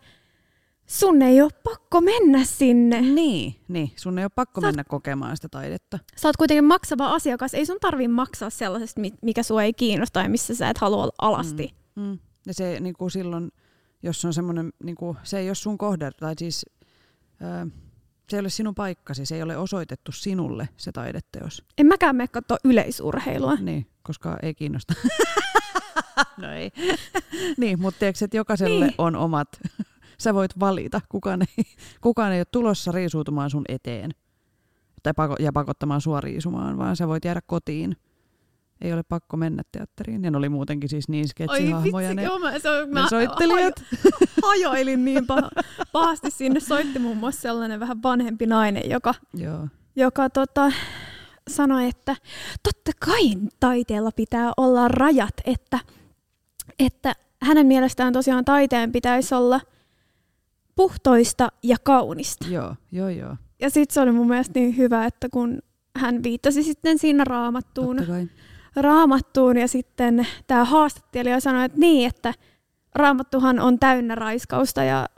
sun ei ole pakko mennä sinne. Niin, niin. Sun ei ole pakko oot, mennä kokemaan sitä taidetta. Sä oot kuitenkin maksava asiakas, ei sun tarvii maksaa sellaisesta, mikä sua ei kiinnosta ja missä sä et halua olla alasti. Mm, mm. Ja se niin kuin silloin, jos on semmoinen, niin kuin, se ei ole sun kohde, tai siis Öö, se ei ole sinun paikkasi, se ei ole osoitettu sinulle se taideteos. En mäkään mene katsoa yleisurheilua. Niin, koska ei kiinnosta. No ei. Niin, mutta tiedätkö, että jokaiselle niin. on omat. Sä voit valita, kukaan ei, kukaan ei ole tulossa riisuutumaan sun eteen. Tai pako- ja pakottamaan sua riisumaan, vaan sä voit jäädä kotiin. Ei ole pakko mennä teatteriin. Ja ne oli muutenkin siis niin sketsihahmoja. Oi vitsi, ne, joo, mä, se, ne mä soittelijat. Hajo, hajoilin niin pah- pahasti. Sinne soitti muun muassa sellainen vähän vanhempi nainen, joka, joo. joka tota, sanoi, että totta kai taiteella pitää olla rajat. Että, että hänen mielestään tosiaan taiteen pitäisi olla puhtoista ja kaunista. Joo, joo, joo. Ja sitten se oli mun mielestä niin hyvä, että kun hän viittasi sitten siinä raamattuun. Totta kai. Raamattuun ja sitten tämä haastattelija sanoi, että niin, että Raamattuhan on täynnä raiskausta ja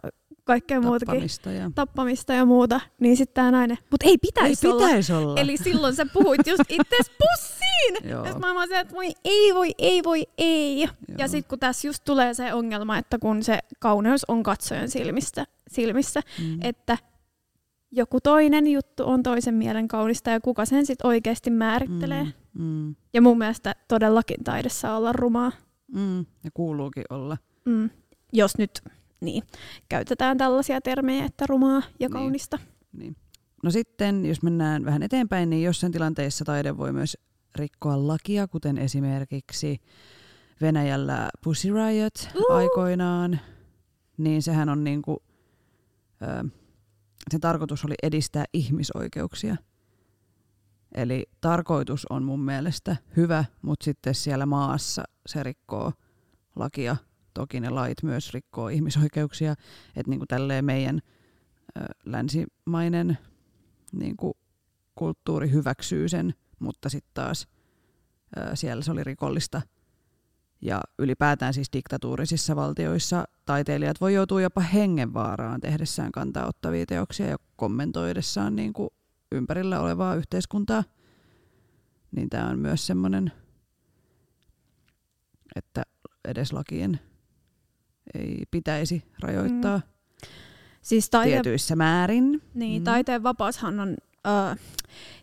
kaikkea tappamista muutakin, ja. tappamista ja muuta, niin sitten tämä nainen, mutta ei pitäisi olla. olla. Eli silloin sä puhuit just itseäsi pussiin! Ja mä oon se, että voi ei, voi ei, voi ei. Joo. Ja sitten kun tässä just tulee se ongelma, että kun se kauneus on katsojan silmistä, silmissä, mm. että joku toinen juttu on toisen mielen kaunista ja kuka sen sitten oikeasti määrittelee. Mm. Mm. Ja mun mielestä todellakin taide saa olla rumaa. Mm. Ja kuuluukin olla. Mm. Jos nyt niin, käytetään tällaisia termejä, että rumaa ja kaunista. Niin. Niin. No sitten, jos mennään vähän eteenpäin, niin jossain tilanteessa taide voi myös rikkoa lakia, kuten esimerkiksi Venäjällä Pussy Riot uh. aikoinaan. Niin sehän on niinku, ö, sen tarkoitus oli edistää ihmisoikeuksia. Eli tarkoitus on mun mielestä hyvä, mutta sitten siellä maassa se rikkoo lakia. Toki ne lait myös rikkoo ihmisoikeuksia. Että niinku tälleen meidän ö, länsimainen niinku, kulttuuri hyväksyy sen, mutta sitten taas ö, siellä se oli rikollista. Ja ylipäätään siis diktatuurisissa valtioissa taiteilijat voi joutua jopa hengenvaaraan tehdessään kantaa ottavia teoksia ja kommentoidessaan niinku ympärillä olevaa yhteiskuntaa, niin tämä on myös semmoinen, että edes lakien ei pitäisi rajoittaa mm. siis taite- tietyissä määrin. Niin, mm. taiteen vapaushan on äh,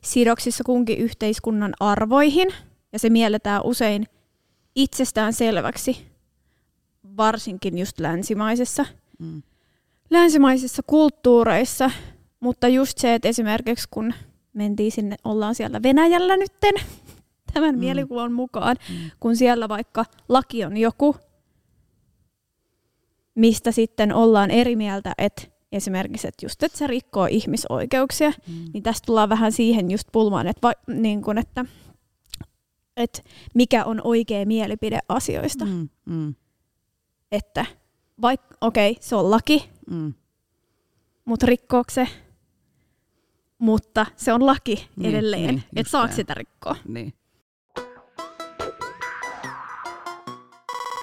sidoksissa kunkin yhteiskunnan arvoihin, ja se mielletään usein itsestään selväksi, varsinkin just länsimaisessa, mm. länsimaisissa kulttuureissa. Mutta just se, että esimerkiksi kun mentiin sinne, ollaan siellä Venäjällä nytten, tämän mm. mielikuvan mukaan, mm. kun siellä vaikka laki on joku, mistä sitten ollaan eri mieltä, että esimerkiksi, että just, että se rikkoo ihmisoikeuksia, mm. niin tästä tullaan vähän siihen just pulmaan, että, va, niin kun, että, että mikä on oikea mielipide asioista. Mm. Mm. Että vaikka, okei, okay, se on laki, mm. mutta rikkooko se? Mutta se on laki edelleen, niin, niin, että saako sitä rikkoa. Niin.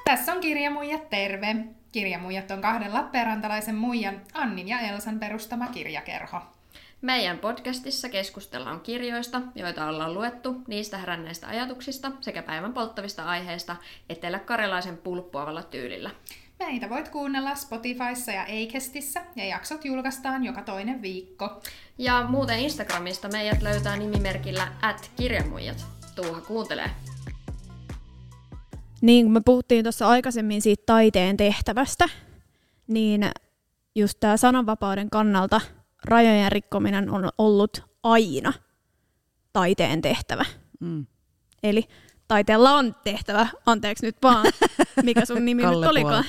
Tässä on Kirjamuija terve! Kirjamuijat on kahden lappeenrantalaisen muijan Annin ja Elsan perustama kirjakerho. Meidän podcastissa keskustellaan kirjoista, joita ollaan luettu, niistä heränneistä ajatuksista sekä päivän polttavista aiheista eteläkarjalaisen pulppuavalla tyylillä. Meitä voit kuunnella Spotifyssa ja Acastissa ja jaksot julkaistaan joka toinen viikko. Ja muuten Instagramista meidät löytää nimimerkillä at kirjamuijat. Tuuha kuuntelee. Niin kuin me puhuttiin tuossa aikaisemmin siitä taiteen tehtävästä, niin just tämä sananvapauden kannalta rajojen rikkominen on ollut aina taiteen tehtävä. Mm. Eli taiteella on tehtävä. Anteeksi nyt vaan, mikä sun nimi nyt olikaan.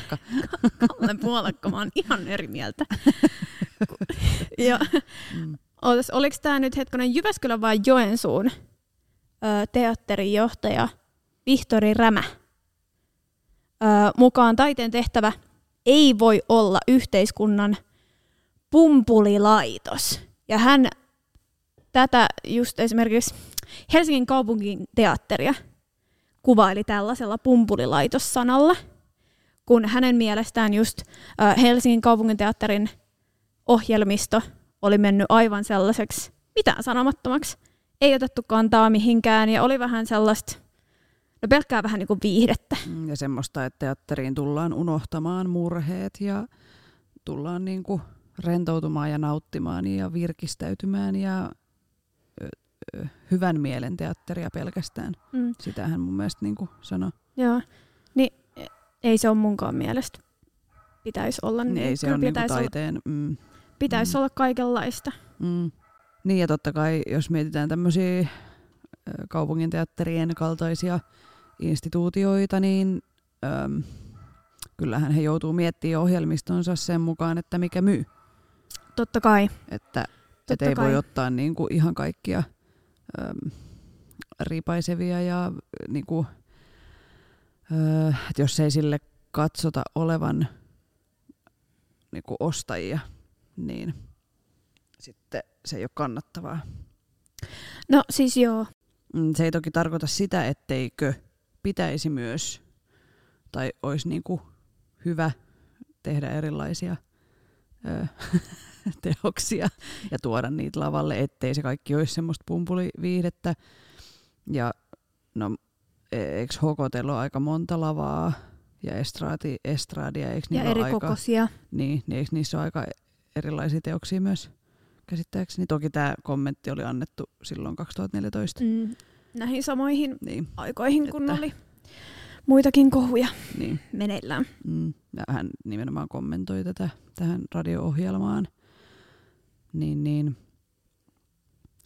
Kalle Puolakka. Mä oon ihan eri mieltä. Ja, mm. ootas, oliko tämä nyt hetkonen Jyväskylän vai Joensuun teatterijohtaja Vihtori Rämä? Öö, mukaan taiteen tehtävä ei voi olla yhteiskunnan pumpulilaitos. Ja hän tätä just esimerkiksi Helsingin kaupunginteatteria kuvaili tällaisella pumpulilaitos-sanalla, kun hänen mielestään just öö, Helsingin kaupunginteatterin ohjelmisto oli mennyt aivan sellaiseksi mitään sanomattomaksi. Ei otettu kantaa mihinkään ja oli vähän sellaista, no pelkkää vähän niin kuin viihdettä. Ja semmoista, että teatteriin tullaan unohtamaan murheet ja tullaan niin kuin rentoutumaan ja nauttimaan ja virkistäytymään ja ö, ö, hyvän mielen teatteria pelkästään. Mm. Sitähän mun mielestä niin kuin sanoi. Joo, niin ei se ole munkaan mielestä. Pitäisi olla niin. Ei se on niin kuin taiteen. Mm. Pitäisi mm. olla kaikenlaista. Mm. Niin ja totta kai, jos mietitään tämmöisiä kaupunginteatterien kaltaisia instituutioita, niin äm, kyllähän he joutuu miettimään ohjelmistonsa sen mukaan, että mikä myy. Totta kai. Että Totta et ei kai. voi ottaa niinku ihan kaikkia äm, riipaisevia ja niinku, ä, et jos ei sille katsota olevan niinku ostajia, niin sitten se ei ole kannattavaa. No siis joo. Se ei toki tarkoita sitä, etteikö pitäisi myös, tai olisi niinku hyvä tehdä erilaisia ö, teoksia ja tuoda niitä lavalle, ettei se kaikki olisi semmoista pumpuliviihdettä. Ja no, eikö H K T:llä ole aika monta lavaa ja estraati, estraadia? Eikö ja eri aika, kokoisia. Niin, niin eikö niissä ole aika erilaisia teoksia myös? Käsittääkseni. Toki tämä kommentti oli annettu silloin kaksituhattaneljätoista. Mm. Näihin samoihin niin. aikoihin, että kun oli muitakin kohuja niin. meneillään. Mm. Ja hän nimenomaan kommentoi tätä tähän radio-ohjelmaan. Niin, niin.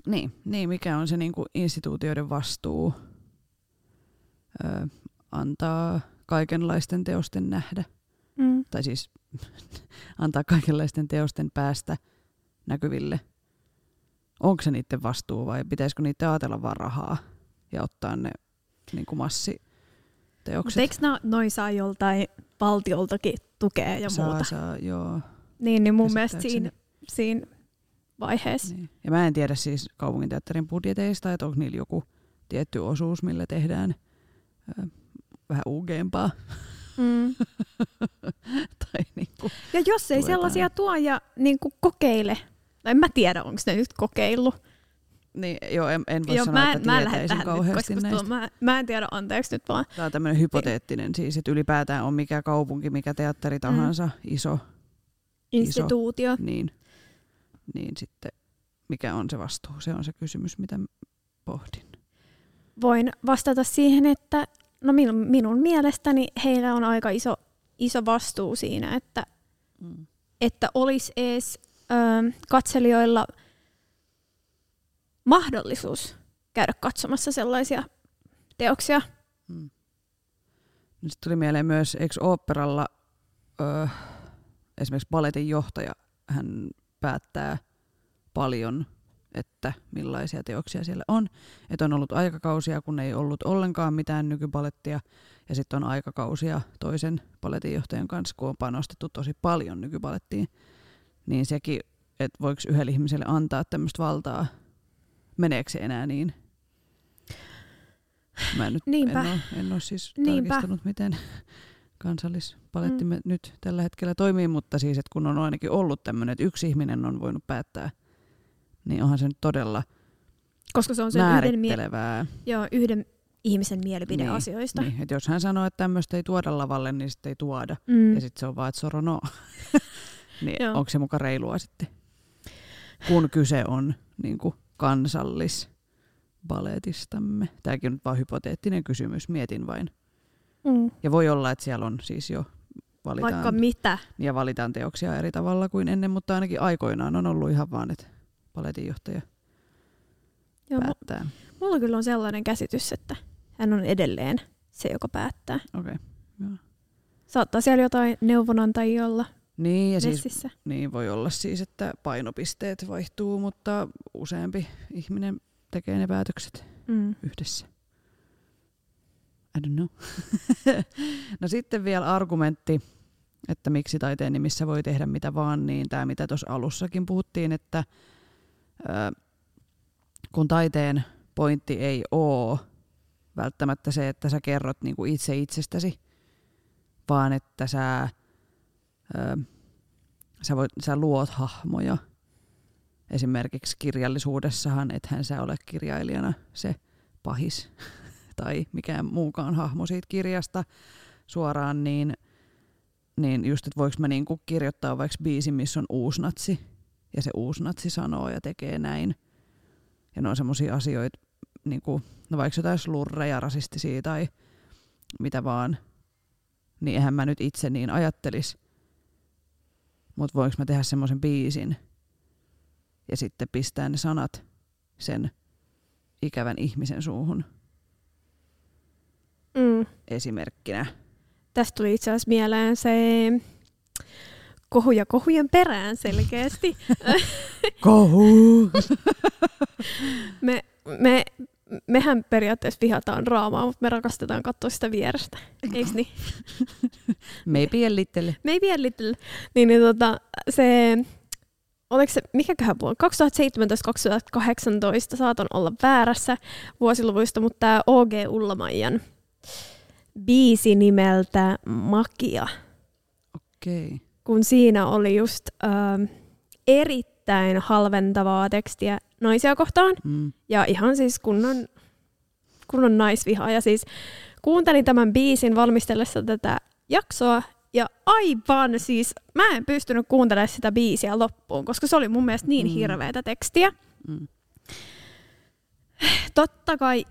Niin, niin mikä on se niinku instituutioiden vastuu öö, antaa kaikenlaisten teosten nähdä? Mm. Tai siis antaa kaikenlaisten teosten päästä näkyville. Onko se niiden vastuu vai pitäisikö niitä ajatella vaan rahaa ja ottaa ne niin kuin massiteokset? Mutta eikö no, noi saa joltain valtioltakin tukea ja saa, muuta? Saa, joo. Niin, niin mun mielestä siinä, siinä vaiheessa. Niin. Ja mä en tiedä siis kaupunginteatterin budjeteista, että onko niillä joku tietty osuus, millä tehdään äh, vähän uugeempaa. Mm. tai niinku ja jos ei tuetaan. Sellaisia tuo ja niinku kokeile. En mä tiedä, onko ne nyt kokeillut. Niin, joo, en, en voi joo, sanoa, mä en, että mä tietäisin kauheasti nyt, näistä. Mä, mä en tiedä, anteeksi nyt vaan. Tämä on tämmöinen hypoteettinen siis, että ylipäätään on mikä kaupunki, mikä teatteri tahansa, mm. iso instituutio. Iso, niin, niin sitten mikä on se vastuu? Se on se kysymys, mitä pohdin. Voin vastata siihen, että no minun, minun mielestäni heillä on aika iso, iso vastuu siinä, että, mm. että olisi edes ö, katselijoilla mahdollisuus käydä katsomassa sellaisia teoksia. Mm. Sitten tuli mieleen myös, eikö oopperalla öö, esimerkiksi baletin johtaja, hän päättää paljon, että millaisia teoksia siellä on. Että on ollut aikakausia, kun ei ollut ollenkaan mitään nykybalettia, ja sitten on aikakausia toisen baletinjohtajan kanssa, kun on panostettu tosi paljon nykybalettiin. Niin sekin, että voiko yhdelle ihmiselle antaa tämmöistä valtaa, meneekö se enää niin? Mä nyt en ole, en ole siis Niinpä. tarkistanut, miten kansallispalettimme mm. nyt tällä hetkellä toimii, mutta siis, että kun on ainakin ollut tämmöinen, että yksi ihminen on voinut päättää, niin onhan se nyt todella koska se on määrittelevää. Yhden, mie- joo, yhden ihmisen mielipide niin, asioista. Niin, että jos hän sanoo, että tämmöistä ei tuoda lavalle, niin sitten ei tuoda. Mm. Ja sitten se on vaan, että soro no. Niin onko se muka reilua sitten, kun kyse on niin kuin kansallisbaletistamme. Tämäkin on nyt vaan hypoteettinen kysymys, mietin vain. Mm. Ja voi olla, että siellä on siis jo valitaan, vaikka mitä. Ja valitaan teoksia eri tavalla kuin ennen, mutta ainakin aikoinaan on ollut ihan vaan, että baletinjohtaja Joo, päättää. Mulla kyllä on sellainen käsitys, että hän on edelleen se, joka päättää. Okei. Okay. Saattaa siellä jotain neuvonantajia olla. Niin, ja siis, niin voi olla siis, että painopisteet vaihtuu, mutta useampi ihminen tekee ne päätökset mm. yhdessä. I don't know. No sitten vielä argumentti, että miksi taiteen nimissä voi tehdä mitä vaan, niin tämä mitä tuossa alussakin puhuttiin, että ää, kun taiteen pointti ei ole välttämättä se, että sä kerrot niinku itse itsestäsi, vaan että sä Öö, sä, voit, sä luot hahmoja. Esimerkiksi kirjallisuudessahan, ethän sä ole kirjailijana se pahis tai mikään muukaan hahmo siitä kirjasta suoraan, niin, niin just, että voiko mä niinku kirjoittaa vaikka biisin, missä on uusnatsi, ja se uusnatsi sanoo ja tekee näin. Ja ne on semmosia asioita, niinku, no vaikka jotain slurreja, rasistisia tai mitä vaan, niin eihän mä nyt itse niin ajattelis. Mutta voinko mä tehdä semmoisen biisin ja sitten pistää ne sanat sen ikävän ihmisen suuhun mm. esimerkkinä. Tästä tuli itse asiassa mieleen se kohuja kohujen perään selkeästi. Kohu! me, me, mehän periaatteessa vihataan draamaa, mutta me rakastetaan katsoa sitä vierestä. Eiks niin? Maybe a little. Maybe a little. Niin, niin tota, se, oliko se, mikäköhän vuonna? kaksituhattaseitsemäntoista kaksituhattakahdeksantoista, saatan olla väärässä vuosiluvuista, mutta tämä O G Ullamajan biisi nimeltä Makia. Okei. Okay. Kun siinä oli just ähm, erittäin halventavaa tekstiä naisia kohtaan. Mm. Ja ihan siis kunnon, kunnon naisvihaa. Ja siis kuuntelin tämän biisin valmistellessa tätä jaksoa. Ja aivan siis, mä en pystynyt kuuntelemaan sitä biisiä loppuun, koska se oli mun mielestä niin mm. hirveätä tekstiä. Mm. Totta kai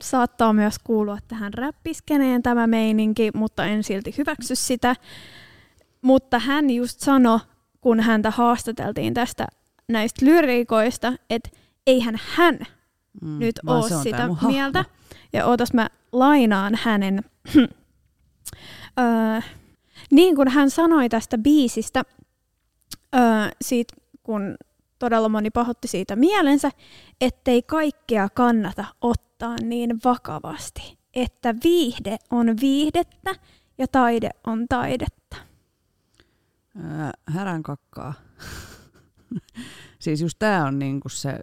saattaa myös kuulua tähän räppiskeneen tämä meininki, mutta en silti hyväksy sitä. Mutta hän just sanoi, kun häntä haastateltiin tästä näistä lyriikoista, että eihän hän mm, nyt ole sitä mieltä. Ja ootas, mä lainaan hänen. öö, niin kuin hän sanoi tästä biisistä, öö, siitä, kun todella moni pahoitti siitä mielensä, ettei kaikkea kannata ottaa niin vakavasti, että viihde on viihdettä ja taide on taidetta. Öö, härän kakkaa. Siis just tää on niinku se,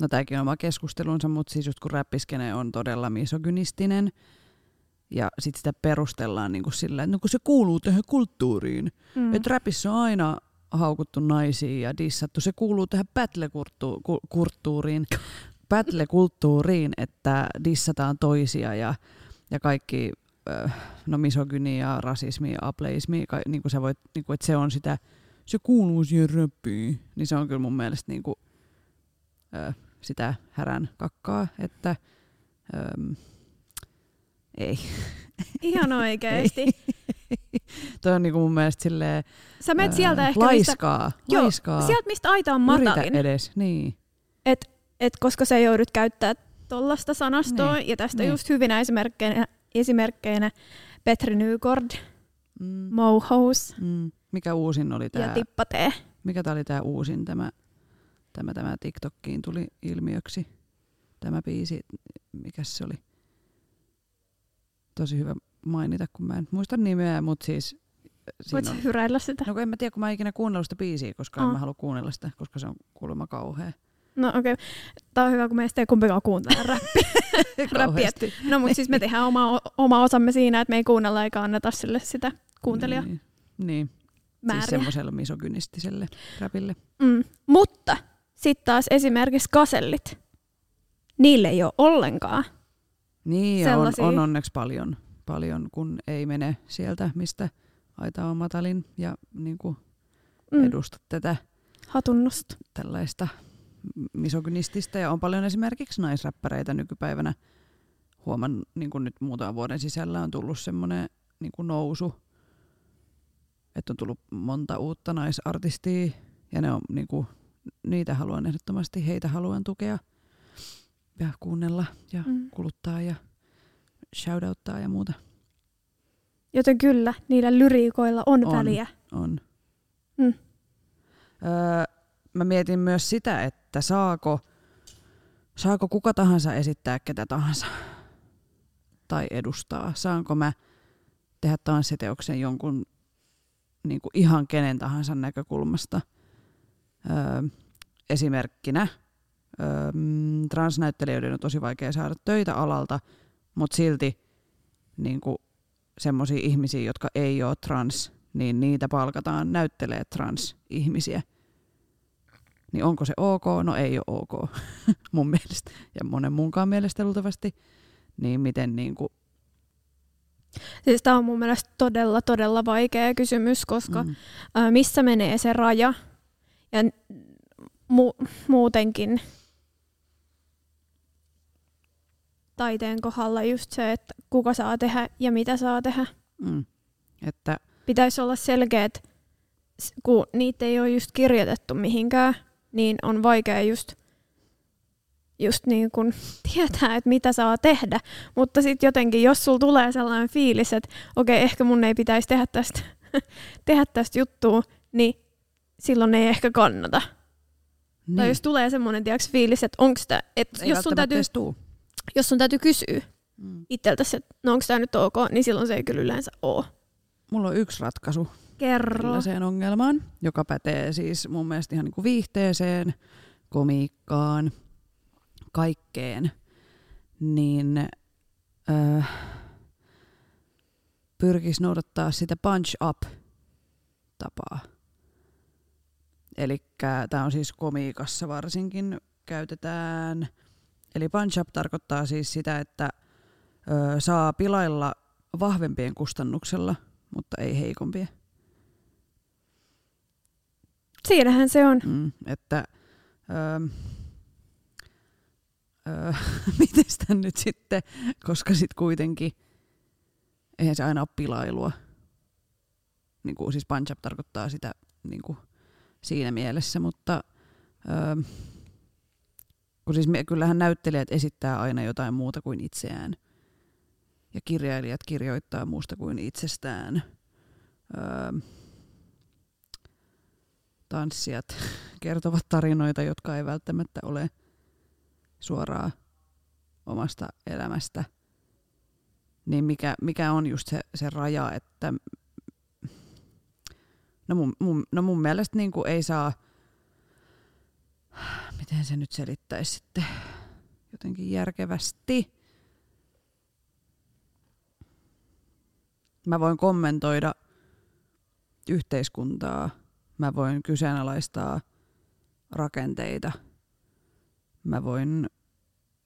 no tääkin on oma keskustelunsa, mutta siis just kun räppiskene on todella misogynistinen ja sit sitä perustellaan niinku sillä, että no kun se kuuluu tähän kulttuuriin, mm. että räpissä on aina haukuttu naisia ja dissattu, se kuuluu tähän battle-kulttuuriin, battle-kulttuuriin, että dissataan toisia ja, ja kaikki no misogynia, rasismi, ableismi, niinku sä voit, niinku, että se on sitä. Se kuuluu siihen räppiin. Niin se on kyllä mun mielestä niinku, ö, sitä härän kakkaa, että öm, ei. Ihan oikeesti. Toi on niinku mun mielestä silleen, sä menet sieltä ö, ehkä laiskaa. Mistä, laiskaa. Joo, sieltä mistä aita on matalin. Yritä edes, niin. Et, et koska sä joudut käyttää tollaista sanastoa, niin, ja tästä niin. Just hyvinä esimerkkeinä, esimerkkeinä Petri Nygård, mm. Mohous. Mm. Mikä uusin oli tämä? Ja tippatee. Mikä tämä oli tämä uusin, tämä, tämä, tämä TikTokkiin tuli ilmiöksi, tämä biisi, mikä se oli? Tosi hyvä mainita, kun mä en muista nimeä, mutta siis... Voit sä hyräillä sitä? No kun en mä tiedä, kun mä en ikinä kuunnellut sitä biisiä, koska oh. en mä halua kuunnella sitä, koska se on kuulemma kauhea. No okei. Okay. Tää on hyvä, kun meistä ei kumpikaan kuuntele räppiä. Räppiä. No mutta siis me tehdään oma, oma osamme siinä, että me ei kuunnella eikä anneta sille sitä kuuntelijaa. Niin. niin. Määriä. Siis semmoiselle misogynistiselle räpille. Mm. Mutta sitten taas esimerkiksi kasellit. Niille ei ole ollenkaan. Niin, on, on onneksi paljon, paljon, kun ei mene sieltä, mistä aita on matalin ja niin kuin edustat mm. tätä hatunnosta. Tällaista misogynististä. Ja on paljon esimerkiksi naisräppäreitä nykypäivänä. Huomaan, niin kuin nyt muutaman vuoden sisällä on tullut semmoinen niin kuin nousu, että on tullut monta uutta naisartistia ja ne on, niin kuin, niitä haluan ehdottomasti, heitä haluan tukea. Ja kuunnella ja mm. kuluttaa ja shoutouttaa ja muuta. Joten kyllä, niillä lyriikoilla on, on väliä. On. Mm. Öö, mä mietin myös sitä, että saako, saako kuka tahansa esittää ketä tahansa tai edustaa. Saanko mä tehdä tanssiteoksen jonkun niin kuin ihan kenen tahansa näkökulmasta. Öö, esimerkkinä. Transnäyttelijöiden on tosi vaikea saada töitä alalta, mutta silti niin semmoisia ihmisiä, jotka ei ole trans, niin niitä palkataan näyttelee transihmisiä. Niin onko se ok? No ei ole ok mun mielestä ja monen muunkaan mielestä luultavasti. Niin miten niin kuin... Siis tämä on mun mielestä todella, todella vaikea kysymys, koska mm. ä, missä menee se raja ja mu- muutenkin... taiteen kohdalla just se, että kuka saa tehdä ja mitä saa tehdä. Mm, että pitäisi olla selkeät, kun niitä ei ole just kirjoitettu mihinkään, niin on vaikea just, just niin kun tietää, että mitä saa tehdä. Mutta sitten jotenkin, jos sulla tulee sellainen fiilis, että okei, okay, ehkä mun ei pitäisi tehdä tästä, tehdä tästä juttua, niin silloin ei ehkä kannata. Niin. Tai jos tulee sellainen tiiäks, fiilis, että onko sitä, että jos sun täytyy... Jos sun täytyy kysyä mm. itseltäsi, että no onko tämä nyt ok, niin silloin se ei kyllä yleensä ole. Mulla on yksi ratkaisu tällaiseen ongelmaan, joka pätee siis mun mielestä ihan niin kuin viihteeseen, komiikkaan, kaikkeen. Niin äh, pyrkisi noudattaa sitä punch up-tapaa. Elikkä tämä on siis komiikassa varsinkin käytetään... Eli punch-up tarkoittaa siis sitä, että ö, saa pilailla vahvempien kustannuksella, mutta ei heikompien. Siinähän se on. Mm, että, ö, ö, miten sitä nyt sitten, koska sitten kuitenkin, eihän se aina ole pilailua. Niin kuin, siis punch-up tarkoittaa sitä niin kuin siinä mielessä, mutta... Ö, Siis kyllähän näyttelijät esittää aina jotain muuta kuin itseään. Ja kirjailijat kirjoittaa muusta kuin itsestään. Öö, tanssijat kertovat tarinoita, jotka ei välttämättä ole suoraan omasta elämästä. Niin mikä, mikä on just se, se raja, että... No mun, mun, no mun mielestä niin kuin ei saa... Miten se nyt selittäisi sitten jotenkin järkevästi? Mä voin kommentoida yhteiskuntaa. Mä voin kyseenalaistaa rakenteita. Mä voin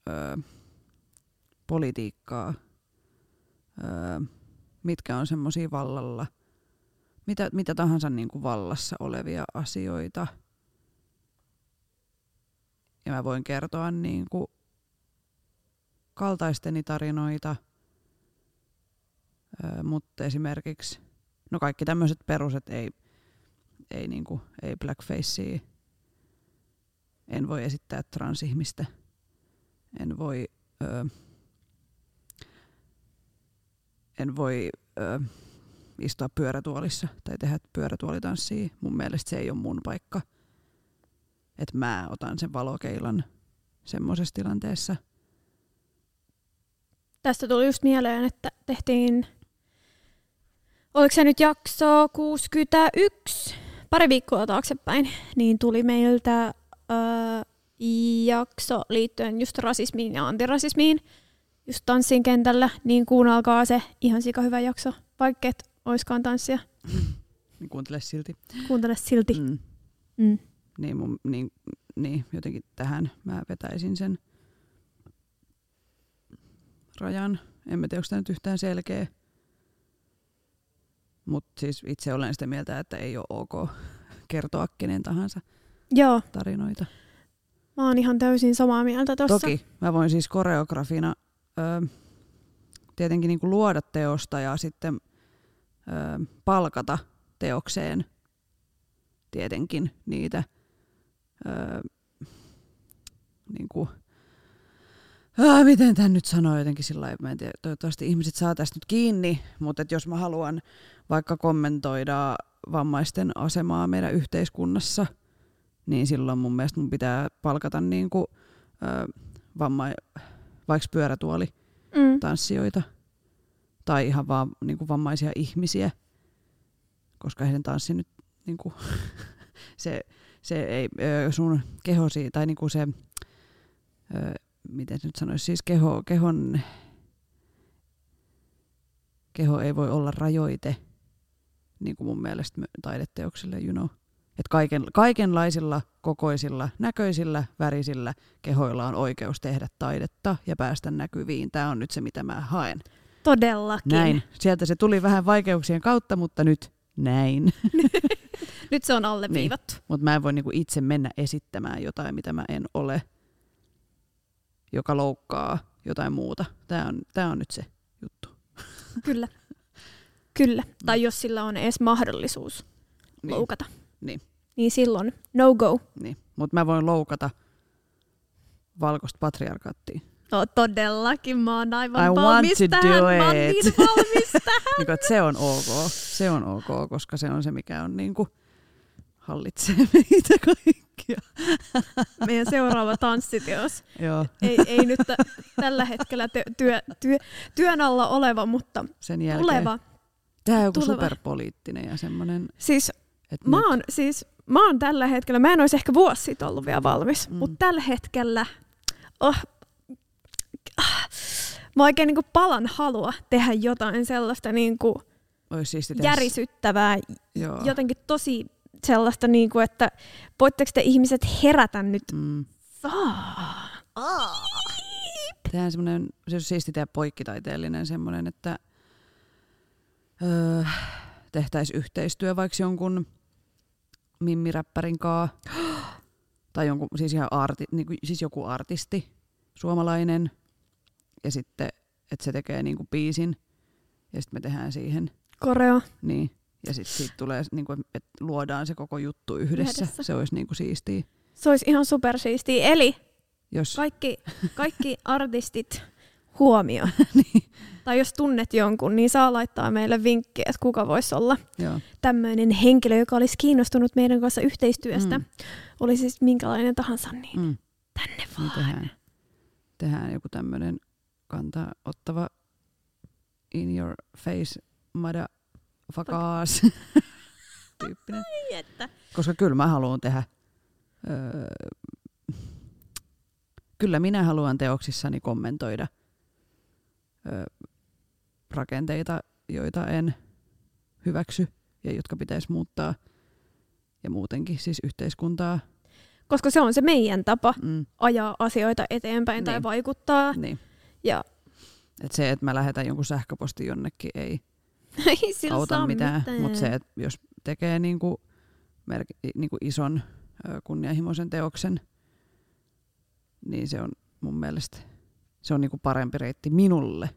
öö, politiikkaa. Öö, mitkä on semmosia vallalla? Mitä, mitä tahansa niin kuin vallassa olevia asioita. Ja mä voin kertoa niin kuin kaltaisteni tarinoita, öö, mutta esimerkiksi no kaikki tämmöiset peruset, ei, ei, niin kuin, ei blackfacea, en voi esittää transihmistä, en voi, öö, en voi öö, istua pyörätuolissa tai tehdä pyörätuolitanssia. Mun mielestä se ei ole mun paikka. Että mä otan sen valokeilan semmoisessa tilanteessa. Tästä tuli just mieleen, että tehtiin, oliko se nyt jakso kuusikymmentäyksi, pari viikkoa taaksepäin, niin tuli meiltä öö, jakso liittyen just rasismiin ja antirasismiin, just tanssin kentällä, niin kuunnelkaa se, ihan sika hyvä jakso, vaikka et oiskaan tanssia. Niin kuuntele silti. Kuuntele silti. Mm. Mm. Niin, mun, niin, niin jotenkin tähän mä vetäisin sen rajan. En mä tiedä, onko tämä nyt yhtään selkeä. Mutta siis itse olen sitä mieltä, että ei ole ok kertoa kenen tahansa Joo. tarinoita. Mä oon ihan täysin samaa mieltä tossa. Toki mä voin siis koreografina ö, tietenkin niinku luoda teosta ja sitten ö, palkata teokseen tietenkin niitä ö, niinku, Ah, miten tämän nyt sanoo jotenkin sillä lailla, mä en tiedä, toivottavasti ihmiset saa tästä nyt kiinni, mutta et jos mä haluan vaikka kommentoida vammaisten asemaa meidän yhteiskunnassa, niin silloin mun mielestä mun pitää palkata niinku, ö, vamma- vaikka pyörätuolitanssijoita mm. tai ihan vaan niinku vammaisia ihmisiä, koska heidän tanssi nyt niinku, se, se ei ö, sun kehosi tai niinku se... Ö, miten nyt sanoisi, siis keho, kehon, keho ei voi olla rajoite, niin kuin mun mielestä taideteoksille, you know. Et kaiken, kaikenlaisilla, kokoisilla, näköisillä, värisillä kehoilla on oikeus tehdä taidetta ja päästä näkyviin. Tämä on nyt se, mitä mä haen. Todellakin. Näin. Sieltä se tuli vähän vaikeuksien kautta, mutta nyt näin. Nyt se on alleviivattu. Niin. Mutta mä en voi niinku itse mennä esittämään jotain, mitä mä en ole, joka loukkaa jotain muuta. Tämä on, tämä on nyt se juttu. Kyllä. Kyllä. Mm. Tai jos sillä on edes mahdollisuus niin. loukata, niin. niin silloin no go. Niin. Mutta mä voin loukata valkoista patriarkaattia. No todellakin, mä oon aivan I valmis tähän. Mä oon niin valmis tähän. Se on ok. Se on ok, koska se on se, mikä on niinku hallitsee meitä kaikkia. Meidän seuraava tanssiteos. Joo. Ei, ei nyt t- tällä hetkellä te- työ, työ, työn alla oleva, mutta sen jälkeen tuleva. Tämä on joku tuleva. Superpoliittinen ja semmoinen. Siis, mä oon, siis mä oon tällä hetkellä, mä en olisi ehkä vuosi sitten ollut vielä valmis, mm. mutta tällä hetkellä oh, ah, mä oikein niinku palan halua tehdä jotain sellaista niinku järisyttävää, Joo. jotenkin tosi sellaista, niin kuin, että voitteko te ihmiset herätä nyt? Mm. Ah. Ah. Tehdään semmoinen, se on siisti tehdä poikkitaiteellinen semmoinen, että öö, tehtäisiin yhteistyö vaikka jonkun Mimmi Räppärin kaa. Tai jonkun, siis, ihan arti, niin kuin, siis joku artisti, suomalainen. Ja sitten, että se tekee niin kuin biisin. Ja sitten me tehdään siihen koreo. Niin. Ja sitten siitä tulee, niinku, että luodaan se koko juttu yhdessä. yhdessä. Se olisi niinku siistiä. Se olisi ihan supersiistiä. Eli jos. Kaikki, kaikki artistit huomioon. Niin. Tai jos tunnet jonkun, niin saa laittaa meille vinkkiä, että kuka voisi olla tämmöinen henkilö, joka olisi kiinnostunut meidän kanssa yhteistyöstä. Mm. Olisi siis minkälainen tahansa, niin mm. tänne vaan. Niin tehdään, tehdään joku tämmöinen kantaa ottava in your face mada. Fakaas. Tyyppinen. Koska kyllä mä haluan tehdä. Öö, kyllä minä haluan teoksissani kommentoida öö, rakenteita, joita en hyväksy ja jotka pitäisi muuttaa. Ja muutenkin siis yhteiskuntaa. Koska se on se meidän tapa mm. ajaa asioita eteenpäin niin. tai vaikuttaa. Niin. Ja. Et se, että mä lähetän jonkun sähköposti jonnekin, ei. Ei sillä auta mitään, mitään. Mutta se, että jos tekee niinku merk, niinku ison kunnianhimoisen teoksen, niin se on mun mielestä se on niinku parempi reitti minulle,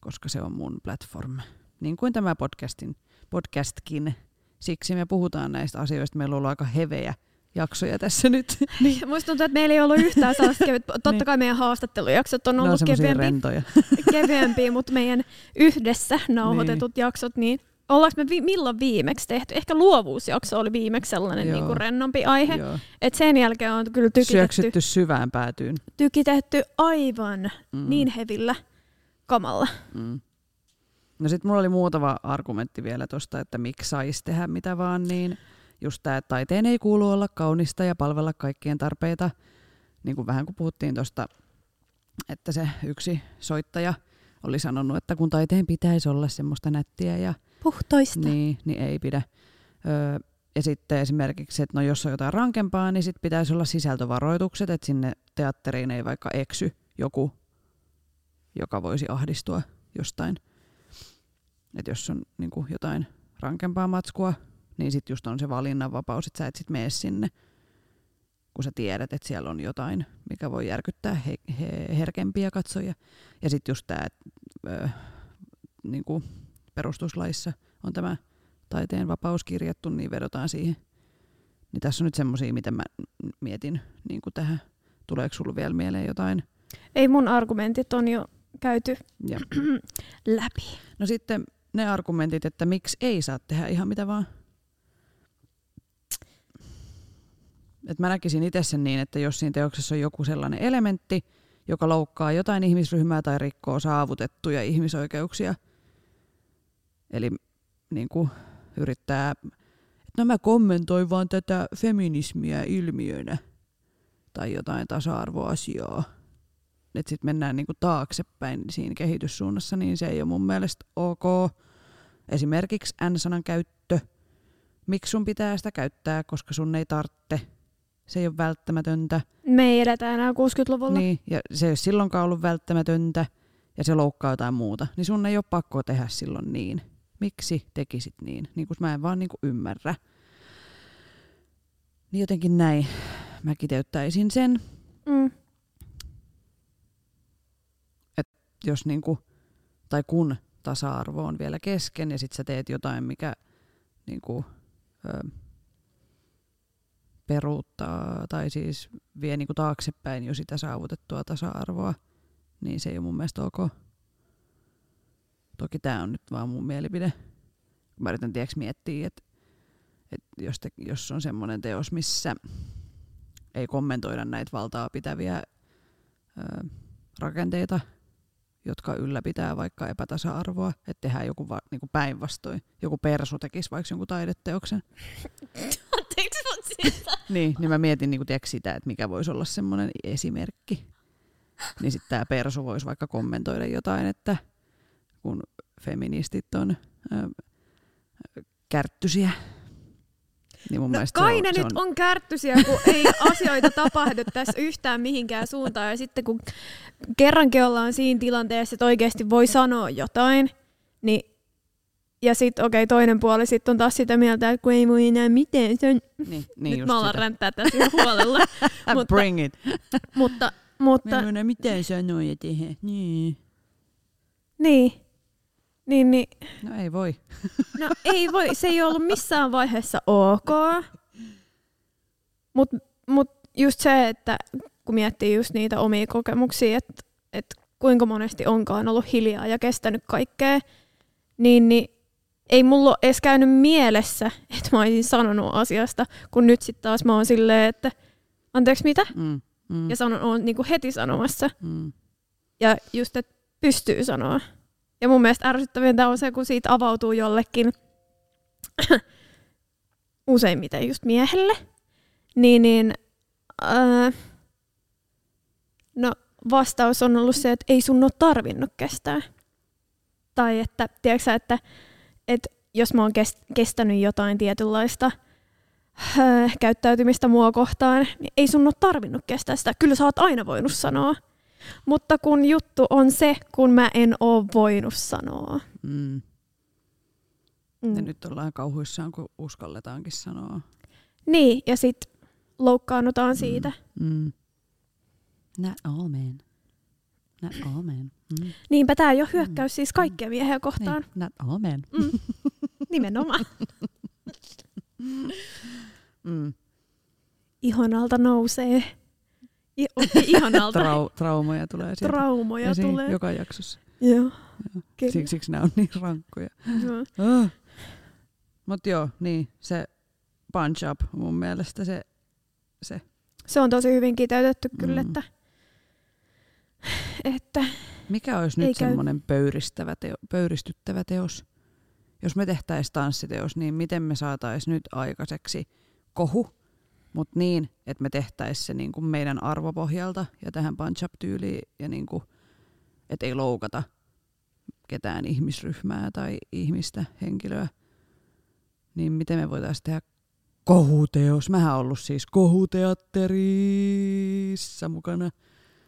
koska se on mun platform. Niin kuin tämä podcastin, podcastkin. Siksi me puhutaan näistä asioista. Meillä on ollut aika heveä jaksoja tässä nyt. Niin. Musta tuntuu, että meillä ei ollut yhtään sellaista kevyttä. Totta kai meidän haastattelujaksot on ollut kevyempiä, kevyempiä, mutta meidän yhdessä nauhoitetut niin. jaksot, niin ollaanko me vi- milloin viimeksi tehty? Ehkä luovuusjakso oli viimeksi sellainen niinku rennompi aihe. Et sen jälkeen on kyllä tykitetty. Syöksytty syvään päätyyn. Tykitetty aivan mm. niin hevillä kamalla. Mm. No sit mulla oli muutama argumentti vielä tosta, että miksi saisi tehdä mitä vaan, niin just tää, että taiteen ei kuulu olla kaunista ja palvella kaikkien tarpeita. Niin kuin vähän kun puhuttiin tosta, että se yksi soittaja oli sanonut, että kun taiteen pitäisi olla semmoista nättiä ja puhtoista, niin, niin ei pidä. Öö, ja sitten esimerkiksi, että no jos on jotain rankempaa, niin sit pitäisi olla sisältövaroitukset, että sinne teatteriin ei vaikka eksy joku, joka voisi ahdistua jostain. Että jos on niin kuin jotain rankempaa matskua, niin sitten just on se valinnanvapaus, että sä et sit mene sinne, kun sä tiedät, että siellä on jotain, mikä voi järkyttää he- he- herkempiä katsojia. Ja sitten just tämä öö, niin kuin perustuslaissa on tämä taiteen vapaus kirjattu, niin vedotaan siihen. Niin tässä on nyt semmoisia, mitä mä mietin niin kuin tähän. Tuleeko sulla vielä mieleen jotain? Ei, mun argumentit on jo käyty ja. läpi. No sitten ne argumentit, että miksi ei saa tehdä ihan mitä vaan. Et mä näkisin itse sen niin, että jos siinä teoksessa on joku sellainen elementti, joka loukkaa jotain ihmisryhmää tai rikkoo saavutettuja ihmisoikeuksia. Eli niin kuin yrittää, että no mä kommentoin vaan tätä feminismiä ilmiönä tai jotain tasa-arvoasiaa. Että sitten mennään niinku taaksepäin siinä kehityssuunnassa, niin se ei ole mun mielestä ok. Esimerkiksi N-sanan käyttö. Miksi sun pitää sitä käyttää, koska sun ei tarvitse? Se ei ole välttämätöntä. Me ei edetä enää kuusikymmentäluvulla. Niin, ja se ei ole silloinkaan ollut välttämätöntä, ja se loukkaa jotain muuta. Niin sun ei ole pakko tehdä silloin niin. Miksi tekisit niin? Niin kun mä en vaan niinku ymmärrä. Niin jotenkin näin. Mä kiteyttäisin sen. Mm. Jos niinku, tai kun tasa-arvo on vielä kesken ja sit sä teet jotain, mikä niinku, ö, peruuttaa tai siis vie niinku taaksepäin jo sitä saavutettua tasa-arvoa, niin se ei ole mun mielestä ok. Toki tää on nyt vaan mun mielipide. Mä yritän tiiäks miettiä, että et jos, jos on semmonen teos, missä ei kommentoida näitä valtaa pitäviä ö, rakenteita, jotka ylläpitää vaikka epätasa-arvoa, että tehdään joku va- niinku päinvastoin. Joku persu tekisi vaikka jonkun taideteoksen. niin, niin mä mietin niinku tiedätkö sitä, että mikä voisi olla semmoinen esimerkki. Niin sitten tämä persu voisi vaikka kommentoida jotain, että kun feministit on ähm, kärttysiä. Niin mun no kai se on, ne nyt on, on kärttysiä, kun ei asioita tapahdu tässä yhtään mihinkään suuntaan. Ja sitten kun kerrankin ollaan siinä tilanteessa, että oikeasti voi sanoa jotain, niin ja sitten okei, okay, toinen puoli sit on taas sitä mieltä, että kun ei voi enää mitään. Se on... niin, niin nyt mä alan ränttää tässä huolella. mutta, Bring it. mutta, mutta... Mä en voi enää mitään sanoa ja tehdä. Niin. Niin. Niin, niin. No ei voi. No ei voi, se ei ollut missään vaiheessa ok. Mut, mut just se, että kun miettii just niitä omia kokemuksia, että et kuinka monesti onkaan ollut hiljaa ja kestänyt kaikkea, niin, niin ei mulla ole edes käynyt mielessä, että mä olisin sanonut asiasta, kun nyt sit taas mä oon silleen, että anteeksi mitä? Mm, mm. Ja sanon, oon niinku heti sanomassa. Mm. Ja just, että pystyy sanoa. Ja mun mielestä ärsyttävintä on se, kun siitä avautuu jollekin, useimmiten just miehelle, niin, niin äh, no, vastaus on ollut se, että ei sun ole tarvinnut kestää. Tai että, tiedätkö sä, että, että jos mä oon kestänyt jotain tietynlaista äh, käyttäytymistä mua kohtaan, niin ei sun ole tarvinnut kestää sitä. Kyllä sä oot aina voinut sanoa. Mutta kun juttu on se, kun mä en oo voinut sanoa. Mm. Mm. Ja nyt ollaan kauhuissaan, kun uskalletaankin sanoa. Niin, ja sit loukkaannutaan mm. siitä. Mm. Nä omen. Nä omen. Mm. Niinpä tää jo hyökkäys siis kaikkia miehiä kohtaan. Nä omen. Mm. Nimenomaan. mm. ihanalta nousee. I- ihanalta. Trau- traumoja tulee sieltä. Traumoja ja tulee. Joka jaksossa. Joo. Joo. Siksi, siksi nämä on niin rankkoja. Joo. Oh. Mut joo, niin se punch up mun mielestä se. Se, se on tosi hyvin kiteytetty kyllä. Mm. Että, että mikä olisi nyt semmoinen pöyristävä teo, pöyristyttävä teos? Jos me tehtäisiin tanssiteos, niin miten me saataisiin nyt aikaiseksi kohu, mutta niin, että me tehtäisiin se niinku meidän arvopohjalta ja tähän punch-up-tyyliin, ja niinku, et ei loukata ketään ihmisryhmää tai ihmistä, henkilöä. Niin miten me voitaisiin tehdä kohuteos? Mähän ollut siis kohuteatterissa mukana.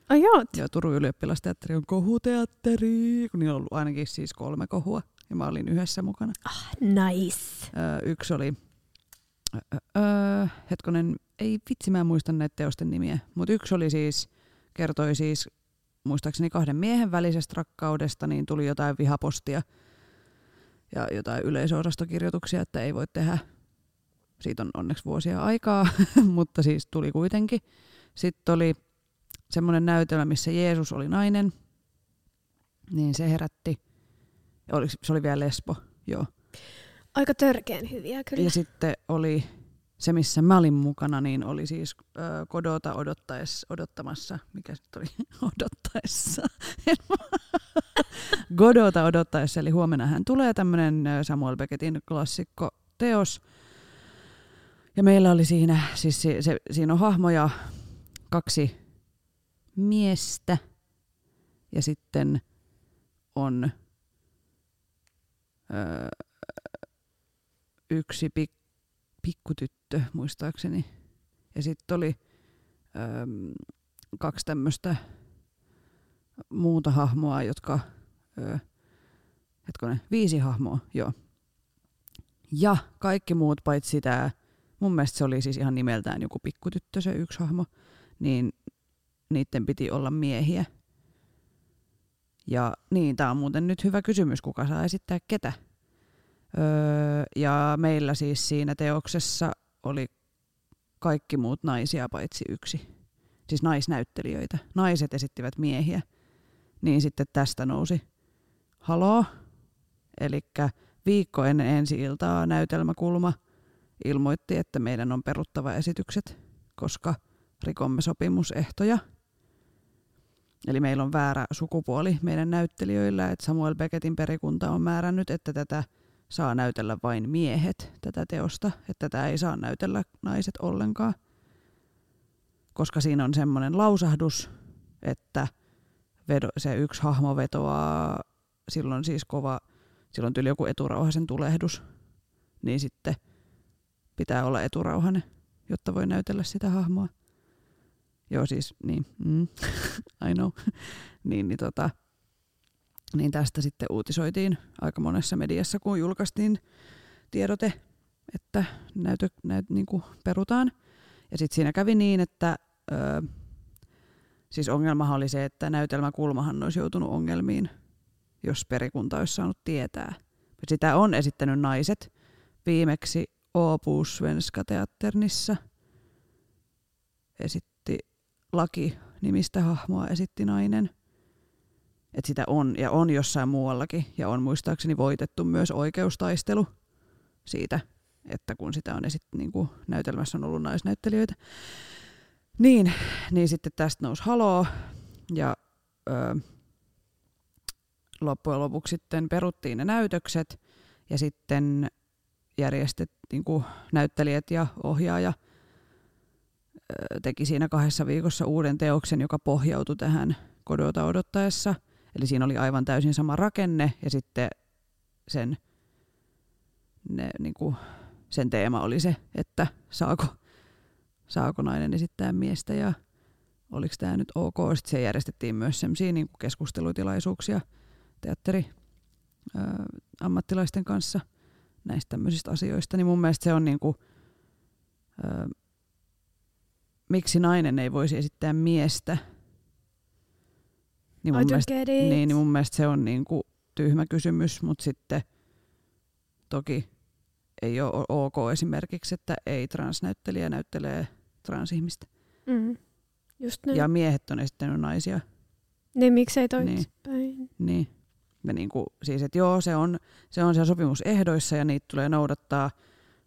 Ai oot? Joo, Turun ylioppilasteatteri on kohuteatteri, kun niillä on ollut ainakin siis kolme kohua. Ja mä olin yhdessä mukana. Ah, nice. Öö, yksi oli, öö, öö, hetkonen, ei vitsi mä en muista näitä teosten nimiä, mutta yksi oli siis, kertoi siis muistaakseni kahden miehen välisestä rakkaudesta, niin tuli jotain vihapostia ja jotain yleisöosastokirjoituksia, että ei voi tehdä. Siitä on onneksi vuosia aikaa, mutta siis tuli kuitenkin. Sitten oli semmoinen näytelmä, missä Jeesus oli nainen, niin se herätti. Oliko, se oli vielä lesbo, joo. Aika törkeän hyviä kyllä. Ja sitten oli se, missä mä olin mukana, niin oli siis äh, Godota odottaessa, odottamassa, mikä sitten oli odottaessa. Godota odottaessa, eli huomenna hän tulee tämmöinen Samuel Beckettin klassikko teos. Ja meillä oli siinä, siis se, se, siinä on hahmoja, kaksi miestä ja sitten on... Öö, yksi pik, pikkutyttö muistaakseni. Ja sitten oli öö, kaksi tämmöistä muuta hahmoa, jotka, öö, hetkonen, viisi hahmoa, joo. Ja kaikki muut paitsi tää, mun mielestä se oli siis ihan nimeltään joku pikkutyttö se yksi hahmo, niin niitten piti olla miehiä. Ja niin, tämä on muuten nyt hyvä kysymys, kuka saa esittää ketä. Öö, ja meillä siis siinä teoksessa oli kaikki muut naisia paitsi yksi. Siis naisnäyttelijöitä. Naiset esittivät miehiä. Niin sitten tästä nousi haloo. Elikkä viikko ennen ensi iltaa näytelmäkulma ilmoitti, että meidän on peruttava esitykset, koska rikomme sopimusehtoja. Eli meillä on väärä sukupuoli meidän näyttelijöillä, että Samuel Beckettin perikunta on määrännyt, että tätä saa näytellä vain miehet, tätä teosta, että tätä ei saa näytellä naiset ollenkaan. Koska siinä on semmoinen lausahdus, että vedo, se yksi hahmo vetoaa, silloin siis kova, silloin tuli joku eturauhasen tulehdus, niin sitten pitää olla eturauhanen, jotta voi näytellä sitä hahmoa. Joo siis, niin, mm, I know, niin, niin, tota, niin tästä sitten uutisoitiin aika monessa mediassa, kun julkaistiin tiedote, että näytö, näyt, niin kuin perutaan. Ja sitten siinä kävi niin, että ö, siis ongelmahan oli se, että näytelmäkulmahan olisi joutunut ongelmiin, jos perikunta olisi saanut tietää. Sitä on esittänyt naiset viimeksi Opus Svenska teatternissa esittänyt. Laki nimistä hahmoa esitti nainen. Et sitä on ja on jossain muuallakin ja on muistaakseni voitettu myös oikeustaistelu siitä, että kun sitä on esitti, niin kuin näytelmässä on ollut naisnäyttelijöitä. Niin, niin sitten tästä nousi haloo ja öö, loppujen lopuksi sitten peruttiin ne näytökset ja sitten järjestettiin niin kuin näyttelijät ja ohjaaja teki siinä kahdessa viikossa uuden teoksen, joka pohjautui tähän Godota odottaessa. Eli siinä oli aivan täysin sama rakenne ja sitten sen, ne, niin kuin, sen teema oli se, että saako, saako nainen esittää miestä ja oliko tämä nyt ok. Sitten se järjestettiin myös sellaisia niin kuin keskustelutilaisuuksia teatteri ää, ammattilaisten kanssa näistä tämmöisistä asioista. Niin mun mielestä se on niin kuin, ää, miksi nainen ei voisi esittää miestä? Niin mun, mielestä, niin, niin mun mielestä se on niinku tyhmä kysymys, mutta sitten toki ei ole ok esimerkiksi, että ei transnäyttelijä näyttelee transihmistä. Mm. Just näin. Ja miehet on esittänyt naisia. Niin, miksei toisinpäin. Niin. niin. Ja niin kuin, siis, että joo, se on, se on siellä sopimusehdoissa ja niitä tulee noudattaa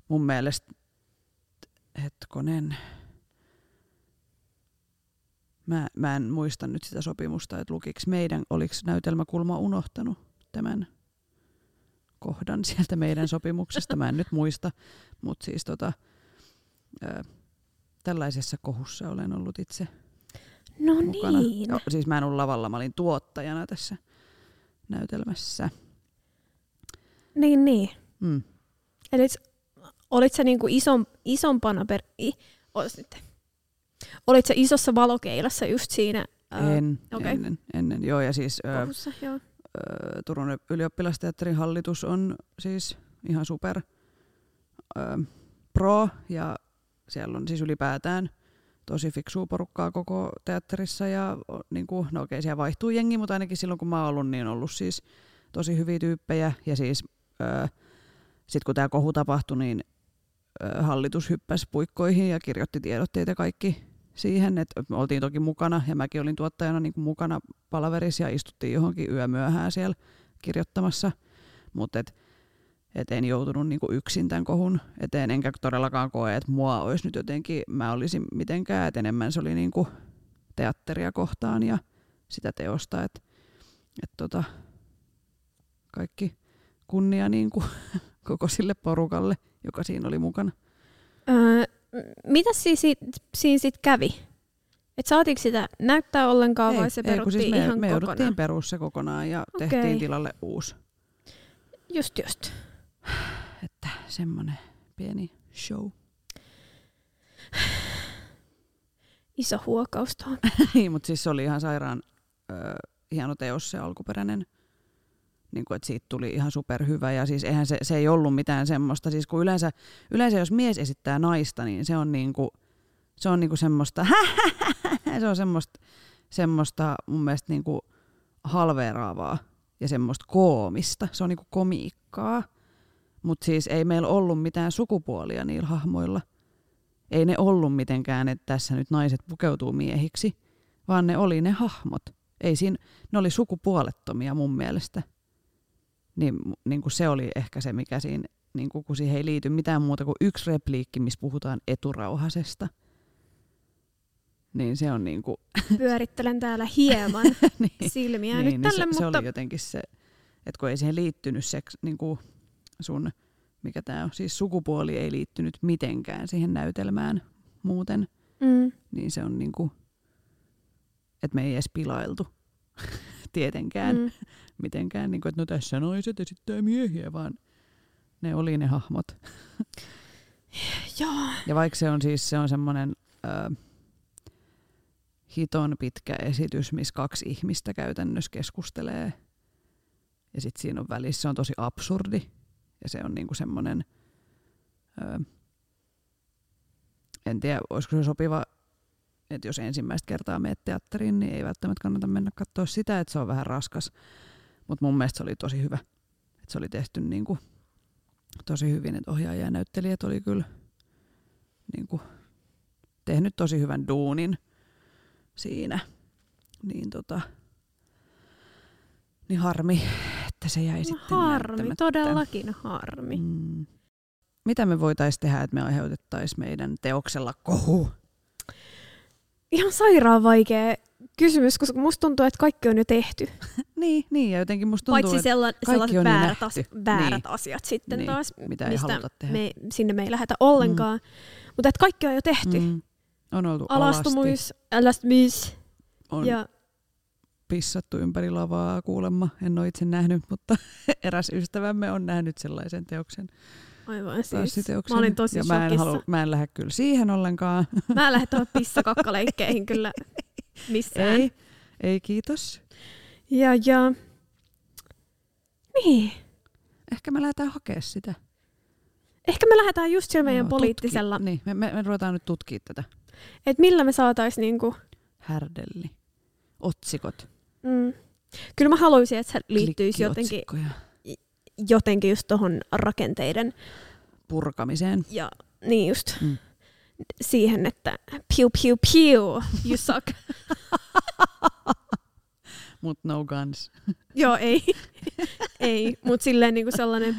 mun mielestä, hetkonen, mä, mä en muista nyt sitä sopimusta, että lukiks meidän, oliks näytelmäkulma unohtanut tämän kohdan sieltä meidän sopimuksesta, mä en nyt muista, mutta siis tota, ö, tällaisessa kohussa olen ollut itse no mukana. Niin. No, siis mä en ollut lavalla, mä olin tuottajana tässä näytelmässä. Niin, niin. Mm. Eli olit sä niinku ison, isompana, per, i, nyt. olit sä isossa valokeilassa just siinä? Ää, en, okay. ennen, ennen, joo ja siis Kohussa, ö, joo. Ö, Turun ylioppilasteatterin hallitus on siis ihan super ö, pro ja siellä on siis ylipäätään tosi fiksua porukkaa koko teatterissa ja niin kuin, no okei, siellä vaihtuu jengi, mutta ainakin silloin kun mä oon ollut, niin on ollut siis tosi hyviä tyyppejä ja siis ö, sit kun tää kohu tapahtui, niin hallitus hyppäsi puikkoihin ja kirjoitti tiedotteita kaikki siihen, että me oltiin toki mukana ja mäkin olin tuottajana niin kuin mukana palaverissa ja istuttiin johonkin yömyöhään siellä kirjoittamassa, mutta et, et en joutunut niin kuin yksin tämän kohun eteen, enkä todellakaan koe, että mua olisi nyt jotenkin, mä olisin mitenkään, että enemmän se oli niin kuin teatteria kohtaan ja sitä teosta, että et tota, kaikki kunnia niin kuin koko sille porukalle, joka siinä oli mukana. Öö, mitä siinä sitten si- sit kävi? Et saatiinko sitä näyttää ollenkaan ei, vai se ei, peruttiin siis me, ihan me kokonaan? Me jouduttiin peruus se kokonaan ja okay. tehtiin tilalle uusi. Just just. Että semmonen pieni show. Iso huokaus tuohon. Niin, mutta siis se oli ihan sairaan öö, hieno teos se alkuperäinen. Niin kuin, että siitä tuli ihan superhyvä ja siis eihän se, se ei ollut mitään semmoista, siis kun yleensä, yleensä jos mies esittää naista, niin se on niinku, se on niinku semmoista, se on semmoista, semmoista mun mielestä niinku halveeraavaa ja semmoista koomista, se on niinku komiikkaa, mutta siis ei meillä ollut mitään sukupuolia niillä hahmoilla, ei ne ollut mitenkään, että tässä nyt naiset pukeutuu miehiksi, vaan ne oli ne hahmot, ei siinä, ne oli sukupuolettomia mun mielestä. Niin, niin kuin se oli ehkä se, mikä siinä, niin kuin, kun siihen ei liity mitään muuta kuin yksi repliikki, missä puhutaan eturauhasesta. Niin se on niin kuin pyörittelen täällä hieman niin, silmiä niin, nyt niin tällä, se, mutta se oli jotenkin se, että kun ei siihen liittynyt seks, niin kuin sun, mikä tää on, siis sukupuoli ei liittynyt mitenkään siihen näytelmään muuten, mm. niin se on niin kuin, että me ei edes pilailtu tietenkään. Mm. Mitenkään, niin kuin, että no tässä naiset esittää miehiä, vaan ne oli ne hahmot. Joo. Ja vaikka se on siis se on semmoinen äh, hiton pitkä esitys, missä kaksi ihmistä käytännössä keskustelee. Ja sitten siinä on välissä, se on tosi absurdi. Ja se on niinku semmoinen, äh, en tiedä, olisiko se sopiva, että jos ensimmäistä kertaa menet teatteriin, niin ei välttämättä kannata mennä katsoa sitä, että se on vähän raskas. Mutta mun mielestä se oli tosi hyvä. Et se oli tehty niinku tosi hyvin, että ohjaaja ja näyttelijät oli kyllä niinku tehnyt tosi hyvän duunin siinä. Niin, tota, niin harmi, että se jäi no sitten harmi, näyttämättä. Harmi, todellakin harmi. Mm. Mitä me voitaisiin tehdä, että me aiheutettaisiin meidän teoksella kohu? Ihan sairaan vaikea kysymys, koska musta tuntuu, että kaikki on jo tehty. niin, niin, ja jotenkin musta tuntuu, paitsi sellan, että kaikki on väärät, as, väärät niin. asiat sitten niin. taas, mitä ei mistä haluta tehdä. Me, sinne me ei lähdetä ollenkaan. Mm. Mutta että kaikki on jo tehty. Mm. On oltu alastumus, alastumis. On ja pissattu ympäri lavaa kuulemma. En ole itse nähnyt, mutta eräs ystävämme on nähnyt sellaisen teoksen. Aivan siis. Mä olin tosi ja mä en, halu, mä en lähde kyllä siihen ollenkaan. Mä en lähde tuohon pissakakkaleikkeihin kyllä missään. Ei, ei kiitos. Ja, ja. Niin. Ehkä me lähdetään hakemaan sitä. Ehkä me lähdetään just siellä meidän no, poliittisella. Tutki. Niin, me, me, me ruvetaan nyt tutkimaan tätä. Et millä me saatais niinku härdelli. Otsikot. Mm. Kyllä mä haluaisin, että se liittyisi jotenkin. Jotenkin just tuohon rakenteiden purkamiseen. Ja, niin just. Mm. siihen, että piu piu piu, you suck. Mut no guns. Joo, ei. Ei, mut silleen niinku sellainen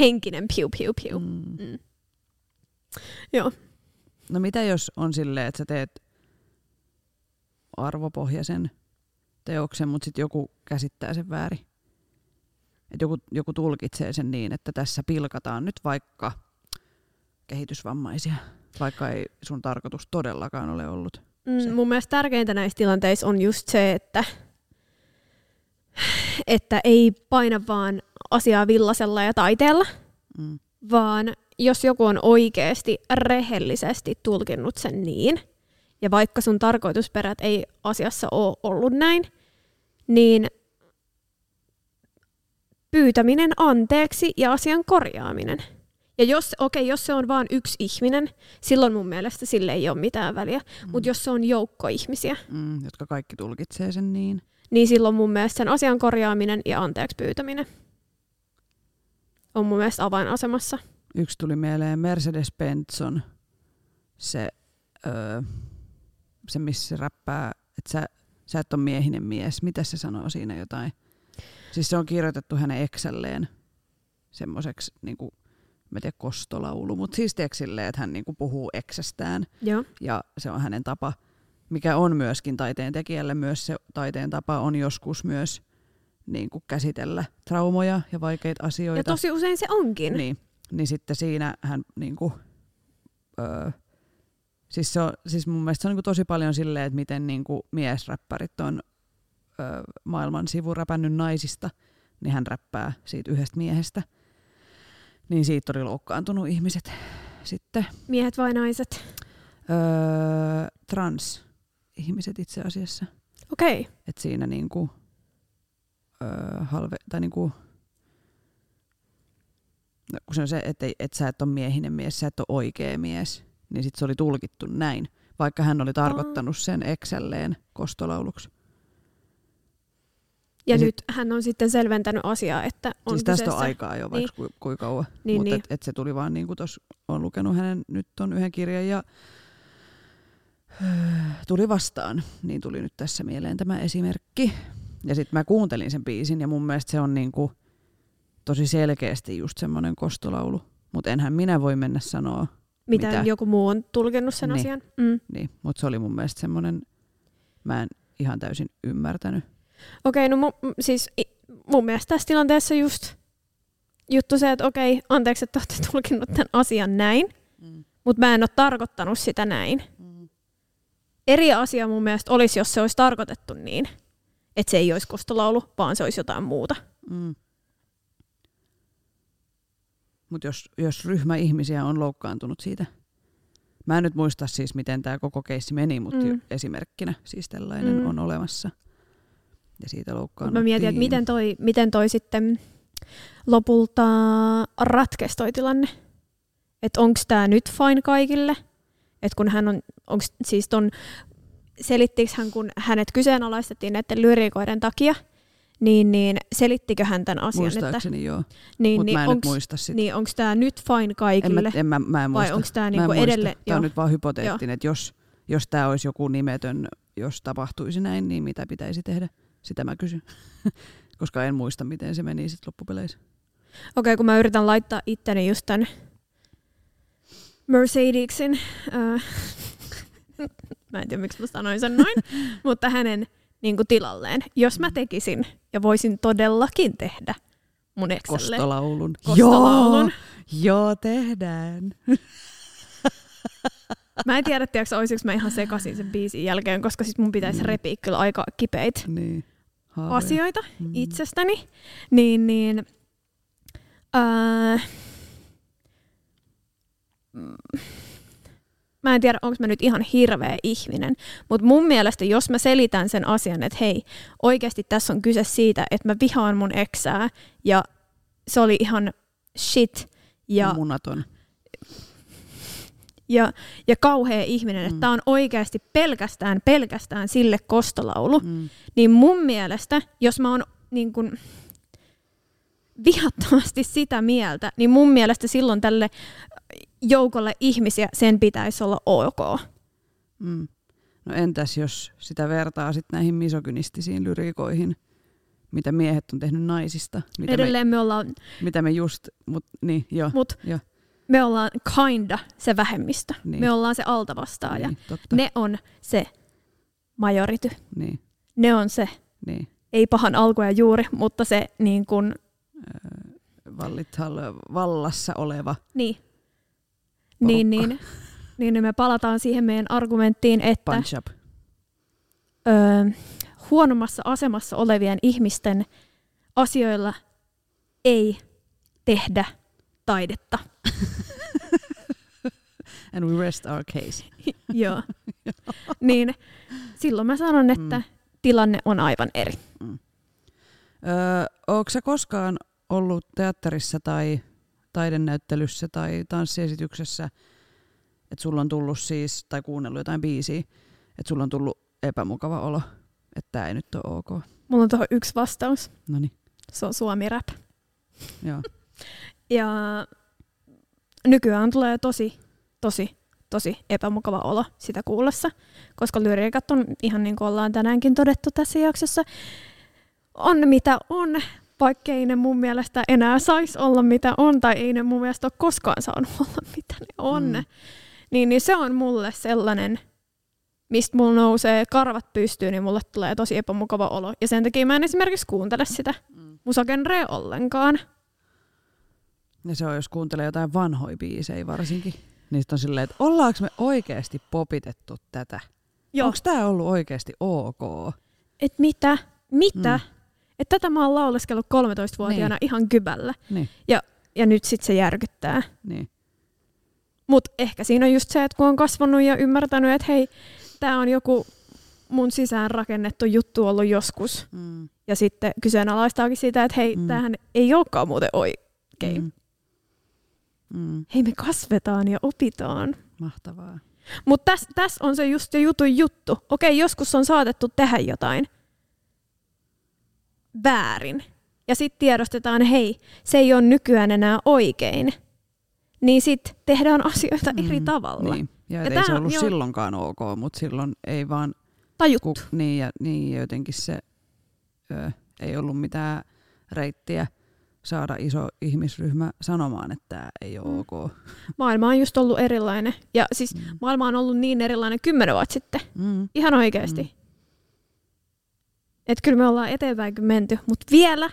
henkinen piu piu piu. Mm. Mm. Joo. No mitä jos on silleen, että sä teet arvopohjaisen teoksen, mut sit joku käsittää sen väärin. Et joku, joku tulkitsee sen niin, että tässä pilkataan nyt vaikka kehitysvammaisia, vaikka ei sun tarkoitus todellakaan ole ollut. Mm, mun mielestä tärkeintä näissä tilanteissa on just se, että, että ei paina vaan asiaa villasella ja taiteella, mm. vaan jos joku on oikeasti rehellisesti tulkinnut sen niin, ja vaikka sun tarkoitusperät ei asiassa ole ollut näin, niin pyytäminen anteeksi ja asian korjaaminen. Ja jos, okei, jos se on vain yksi ihminen, silloin mun mielestä sille ei ole mitään väliä. Mm. Mutta jos se on joukko ihmisiä, mm, jotka kaikki tulkitsee sen niin, niin silloin mun mielestä sen asian korjaaminen ja anteeksi pyytäminen on mun mielestä avainasemassa. Yksi tuli mieleen Mercedes-Benz on se, öö, se missä räppää, että sä, sä et ole miehinen mies. Mitä se sanoo siinä jotain? Siis se on kirjoitettu hänen eksälleen semmoiseksi, niinku, mä tiedän, kostolaulu, mutta siis tekstilleen, että hän niinku puhuu eksästään. Joo. Ja se on hänen tapa, mikä on myöskin taiteen tekijälle, myös se taiteen tapa on joskus myös niinku käsitellä traumoja ja vaikeita asioita. Ja tosi usein se onkin. Niin, niin sitten siinä hän niinku, öö, siis, se on, siis mun mielestä se on niinku tosi paljon silleen, että miten niinku miesräppärit on maailman sivu räpännyt naisista, niin hän räppää siitä yhdestä miehestä. Niin siitä oli loukkaantunut ihmiset sitten. Miehet vai naiset? Öö, trans-ihmiset itse asiassa. Okei. Okay. Että siinä niinku, öö, halve, tai niinku, no, kun se on se, että et sä et ole miehinen mies, sä et ole oikea mies, niin sit se oli tulkittu näin, vaikka hän oli tarkoittanut sen eksälleen kostolauluksi. Ja, ja nyt sit, hän on sitten selventänyt asiaa, että on siis tästä on aikaa jo vaikka niin, kuinka kauan, niin, mutta niin. Et, et se tuli vaan niin kuin tuossa olen lukenut hänen, nyt on yhden kirjan ja tuli vastaan, niin tuli nyt tässä mieleen tämä esimerkki. Ja sitten mä kuuntelin sen biisin ja mun mielestä se on niin kuin tosi selkeästi just semmoinen kostolaulu, mutta enhän minä voi mennä sanoa. Mitä, mitä joku muu on tulkinnut sen niin, asian. Mm. Niin, mutta se oli mun mielestä semmoinen, mä en ihan täysin ymmärtänyt. Okei, no mu, siis mun mielestä tässä tilanteessa just juttu se, että okei, anteeksi, että olette tulkinnut tämän asian näin, mm. mutta mä en ole tarkoittanut sitä näin. Mm. Eri asia mun mielestä olisi, jos se olisi tarkoitettu niin, että se ei olisi kostolaulu, vaan se olisi jotain muuta. Mm. Mutta jos, jos ryhmä ihmisiä on loukkaantunut siitä. Mä en nyt muista siis, miten tämä koko keissi meni, mutta mm. esimerkkinä siis tällainen mm. on olemassa. Ja siitä loukkaannuttiin. Mä mietin, että miten toi, miten toi sitten lopulta ratkesi toi tilanne. Että onko tämä nyt fine kaikille? Että kun hän on, onks siis ton, selittikö hän, kun hänet kyseenalaistettiin näiden lyriikoiden takia, niin, niin selittikö hän tämän asian? Muistaakseni että, joo, niin, mutta niin, mä en onks, nyt muista sitä. Niin onko tämä nyt fine kaikille? En mä, en mä, mä en muista. Vai onko tämä niinku edelleen? Tämä on nyt vaan hypoteettinen, että jos, jos tämä olisi joku nimetön, jos tapahtuisi näin, niin mitä pitäisi tehdä? Sitä mä kysyn, koska en muista, miten se meni sitten loppupeleissä. Okei, kun mä yritän laittaa itteni just tän Mercedesin, äh, mä en tiedä miksi mä sanoin sen noin, mutta hänen niin kuin, tilalleen, jos mä tekisin ja voisin todellakin tehdä mun eksälle. Kostolaulun. Kostolaulun. Joo, joo tehdään. Mä en tiedä, tiedätkö, olisiko mä ihan sekaisin sen biisin jälkeen, koska sit mun pitäisi mm. repiä kyllä aika kipeitä niin. asioita mm. itsestäni. Niin, niin, äh, mä en tiedä, onko mä nyt ihan hirveä ihminen, mutta mun mielestä jos mä selitän sen asian, että hei, oikeasti tässä on kyse siitä, että mä vihaan mun eksää ja se oli ihan shit. Ja munaton. Ja, ja kauhea ihminen, että mm. tämä on oikeasti pelkästään, pelkästään sille kostolaulu, mm. niin mun mielestä, jos mä oon niin kun, vihattomasti sitä mieltä, niin mun mielestä silloin tälle joukolle ihmisiä sen pitäisi olla ok. Mm. No entäs jos sitä vertaa sit näihin misogynistisiin lyriikoihin, mitä miehet on tehnyt naisista? Mitä Edelleen me, me ollaan... Mitä me just... Mut, niin, jo, mut jo. Me ollaan kinda se vähemmistö. Niin. Me ollaan se altavastaaja. Niin, ne on se majority. Niin. Ne on se... Niin. Ei pahan alkuja juuri, mutta se niin kuin... vallassa oleva. Niin. Niin, niin. Niin me palataan siihen meidän argumenttiin, että Punch up. Öö, huonommassa asemassa olevien ihmisten asioilla ei tehdä taidetta. And we rest our case. Joo. Niin silloin mä sanon, että mm. tilanne on aivan eri. Mm. Öö, ootko sä koskaan ollut teatterissa tai taidenäyttelyssä tai tanssiesityksessä, että sulla on tullut siis, tai kuunnellut jotain biisiä, että sulla on tullut epämukava olo, että tää ei nyt ole ok? Mulla on tuohon yksi vastaus. Noniin. Se on suomi-rap. Joo. Ja nykyään tulee tosi, tosi, tosi epämukava olo sitä kuullessa, koska lyriikat on, ihan niin kuin ollaan tänäänkin todettu tässä jaksossa, on mitä on, vaikka ei ne mun mielestä enää saisi olla mitä on, tai ei ne mun mielestä ole koskaan saanut olla mitä ne on. Mm. Niin, niin se on mulle sellainen, mistä mulla nousee karvat pystyyn, niin mulle tulee tosi epämukava olo. Ja sen takia mä en esimerkiksi kuuntele sitä musagenreä ollenkaan. Ja se on, jos kuuntelee jotain vanhoja biisejä varsinkin. Niistä on silleen, että ollaanko me oikeasti popitettu tätä? Onko tää ollut oikeasti ok? Et mitä? Mitä? Mm. Että tätä mä oon lauleskellut kolmetoistavuotiaana niin. Ihan kybällä. Niin. Ja, ja nyt sit se järkyttää. Niin. Mut ehkä siinä on just se, että kun on kasvanut ja ymmärtänyt, että hei, tää on joku mun sisään rakennettu juttu ollut joskus. Mm. Ja sitten kyseenalaistaakin sitä, että hei, mm. tämähän ei olekaan muuten oikein. Mm. Mm. Hei, me kasvetaan ja opitaan. Mahtavaa. Mut tässä täs on se just se jutun juttu. Okei, joskus on saatettu tehdä jotain väärin. Ja sitten tiedostetaan, hei, se ei ole nykyään enää oikein. Niin sitten tehdään asioita mm, eri tavalla. Niin. Ja, ja ei se ollut jo... silloinkaan ok, mutta silloin ei vaan... Tajuttu. Kuk... Niin, ja niin, jotenkin se ö, ei ollut mitään reittiä saada iso ihmisryhmä sanomaan, että tämä ei ole mm. ok. Maailma on just ollut erilainen. Ja siis mm. maailma on ollut niin erilainen kymmenen vuotta sitten. Mm. Ihan oikeasti. Mm. Että kyllä me ollaan eteenpäinkin menty, mutta vielä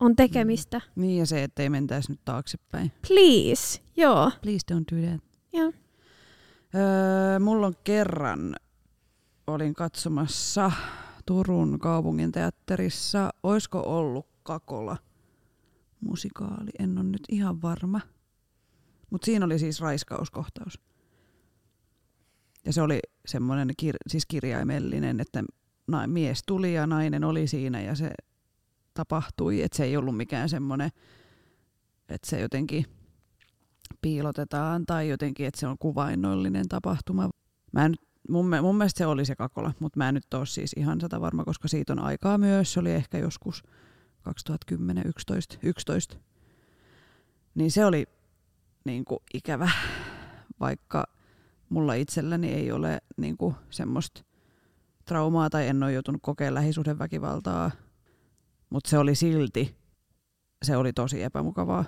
on tekemistä. Mm. Niin ja se, ettei mentäisi nyt taaksepäin. Please, joo. Please don't do that. Joo. Öö, mulla on kerran, olin katsomassa Turun kaupunginteatterissa, oisko ollut Kakola musikaali, en ole nyt ihan varma. Mutta siinä oli siis raiskauskohtaus. Ja se oli semmoinen kir- siis kirjaimellinen, että... Na, mies tuli ja nainen oli siinä ja se tapahtui, että se ei ollut mikään semmoinen, että se jotenkin piilotetaan tai jotenkin, että se on kuvainnollinen tapahtuma. Mä nyt, mun, mun mielestä se oli se Kakola, mutta mä en nyt ole siis ihan sata varma, koska siitä on aikaa myös. Se oli ehkä joskus kaksituhattakymmenen yksitoista. Niin se oli niin kuin ikävä, vaikka mulla itselläni ei ole niin kuin semmoista traumaa tai en ole joutunut kokea lähisuhdeväkivaltaa, mutta se oli silti, se oli tosi epämukavaa.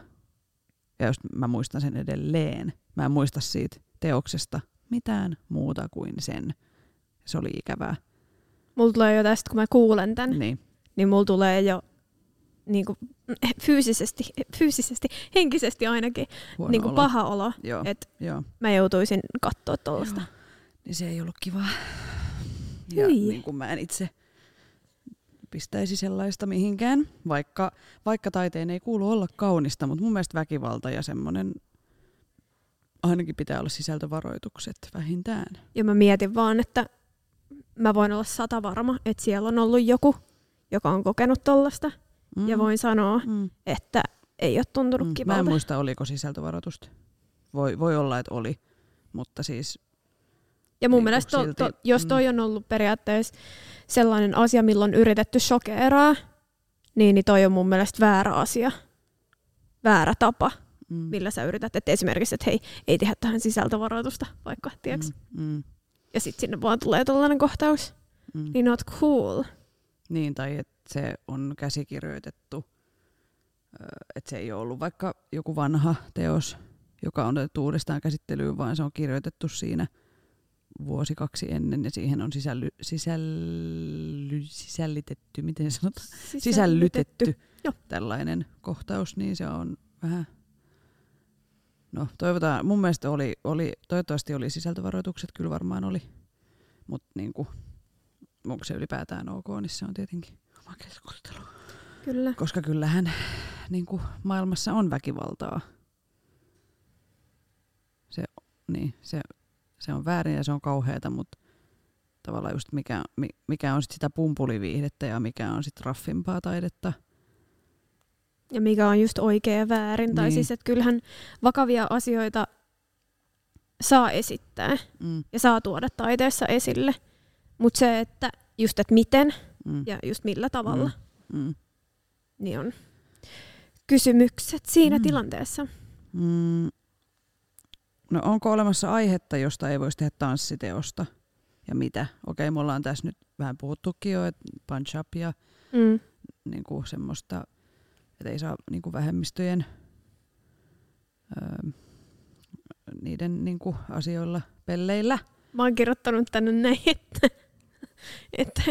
Ja just mä muistan sen edelleen. Mä en muista siitä teoksesta mitään muuta kuin sen. Se oli ikävää. Mulla tulee jo tästä, kun mä kuulen tän, niin, niin mulla tulee jo niin kuin, fyysisesti, fyysisesti, henkisesti ainakin niin kuin paha olo, että mä joutuisin katsoa tuollaista. Niin se ei ollut kivaa. Ja niin kuin mä en itse pistäisi sellaista mihinkään, vaikka, vaikka taiteen ei kuulu olla kaunista, mutta mun mielestä väkivalta ja semmoinen, ainakin pitää olla sisältövaroitukset vähintään. Ja mä mietin vaan, että mä voin olla sata varma, että siellä on ollut joku, joka on kokenut tollaista, mm. ja voin sanoa, mm. että ei ole tuntunut mm. kivalta. Mä en muista, oliko sisältövaroitusta. Voi, voi olla, että oli, mutta siis... Ja mun niin mielestä, to, to, jos toi on ollut periaatteessa sellainen asia, milloin on yritetty shokeeraa, niin, niin toi on mun mielestä väärä asia, väärä tapa, mm. millä sä yrität. Että esimerkiksi, että hei, ei tehdä tähän sisältövaroitusta, vaikka, tiedätkö? Mm. Mm. Ja sitten sinne vaan tulee tollainen kohtaus, mm. niin not cool. Niin, tai että se on käsikirjoitettu, että se ei ole ollut vaikka joku vanha teos, joka on otettu uudestaan käsittelyyn, vaan se on kirjoitettu siinä vuosi kaksi ennen ja siihen on sisälly, sisälly, sisällitetty, miten sanotaan? Sisällytetty, sisällytetty tällainen kohtaus, niin se on vähän... No toivotaan, mun mielestä oli, oli toivottavasti oli sisältövaroitukset, kyllä varmaan oli, mutta niinku, onko se ylipäätään ok, niin se on tietenkin oma keskustelu. Kyllä. Koska kyllähän niinku, maailmassa on väkivaltaa. Se, niin, se, se on väärin ja se on kauheata, mutta tavallaan just mikä, mikä on sit sitä pumpuliviihdettä ja mikä on sit raffimpaa taidetta. Ja mikä on just oikea ja väärin. Niin. Tai siis, että kyllähän vakavia asioita saa esittää mm. ja saa tuoda taiteessa esille. Mutta se, että just, että miten mm. ja just millä tavalla, mm. Mm. niin on kysymykset siinä mm. tilanteessa. Mm. No onko olemassa aihetta, josta ei voisi tehdä tanssiteosta? Ja mitä? Okei, me ollaan tässä nyt vähän puhuttukin jo, että punch up ja mm. niinku semmoista, että ei saa niinku vähemmistöjen öö, niiden niinku asioilla pelleillä. Mä oon kirjoittanut tänne näin, että, että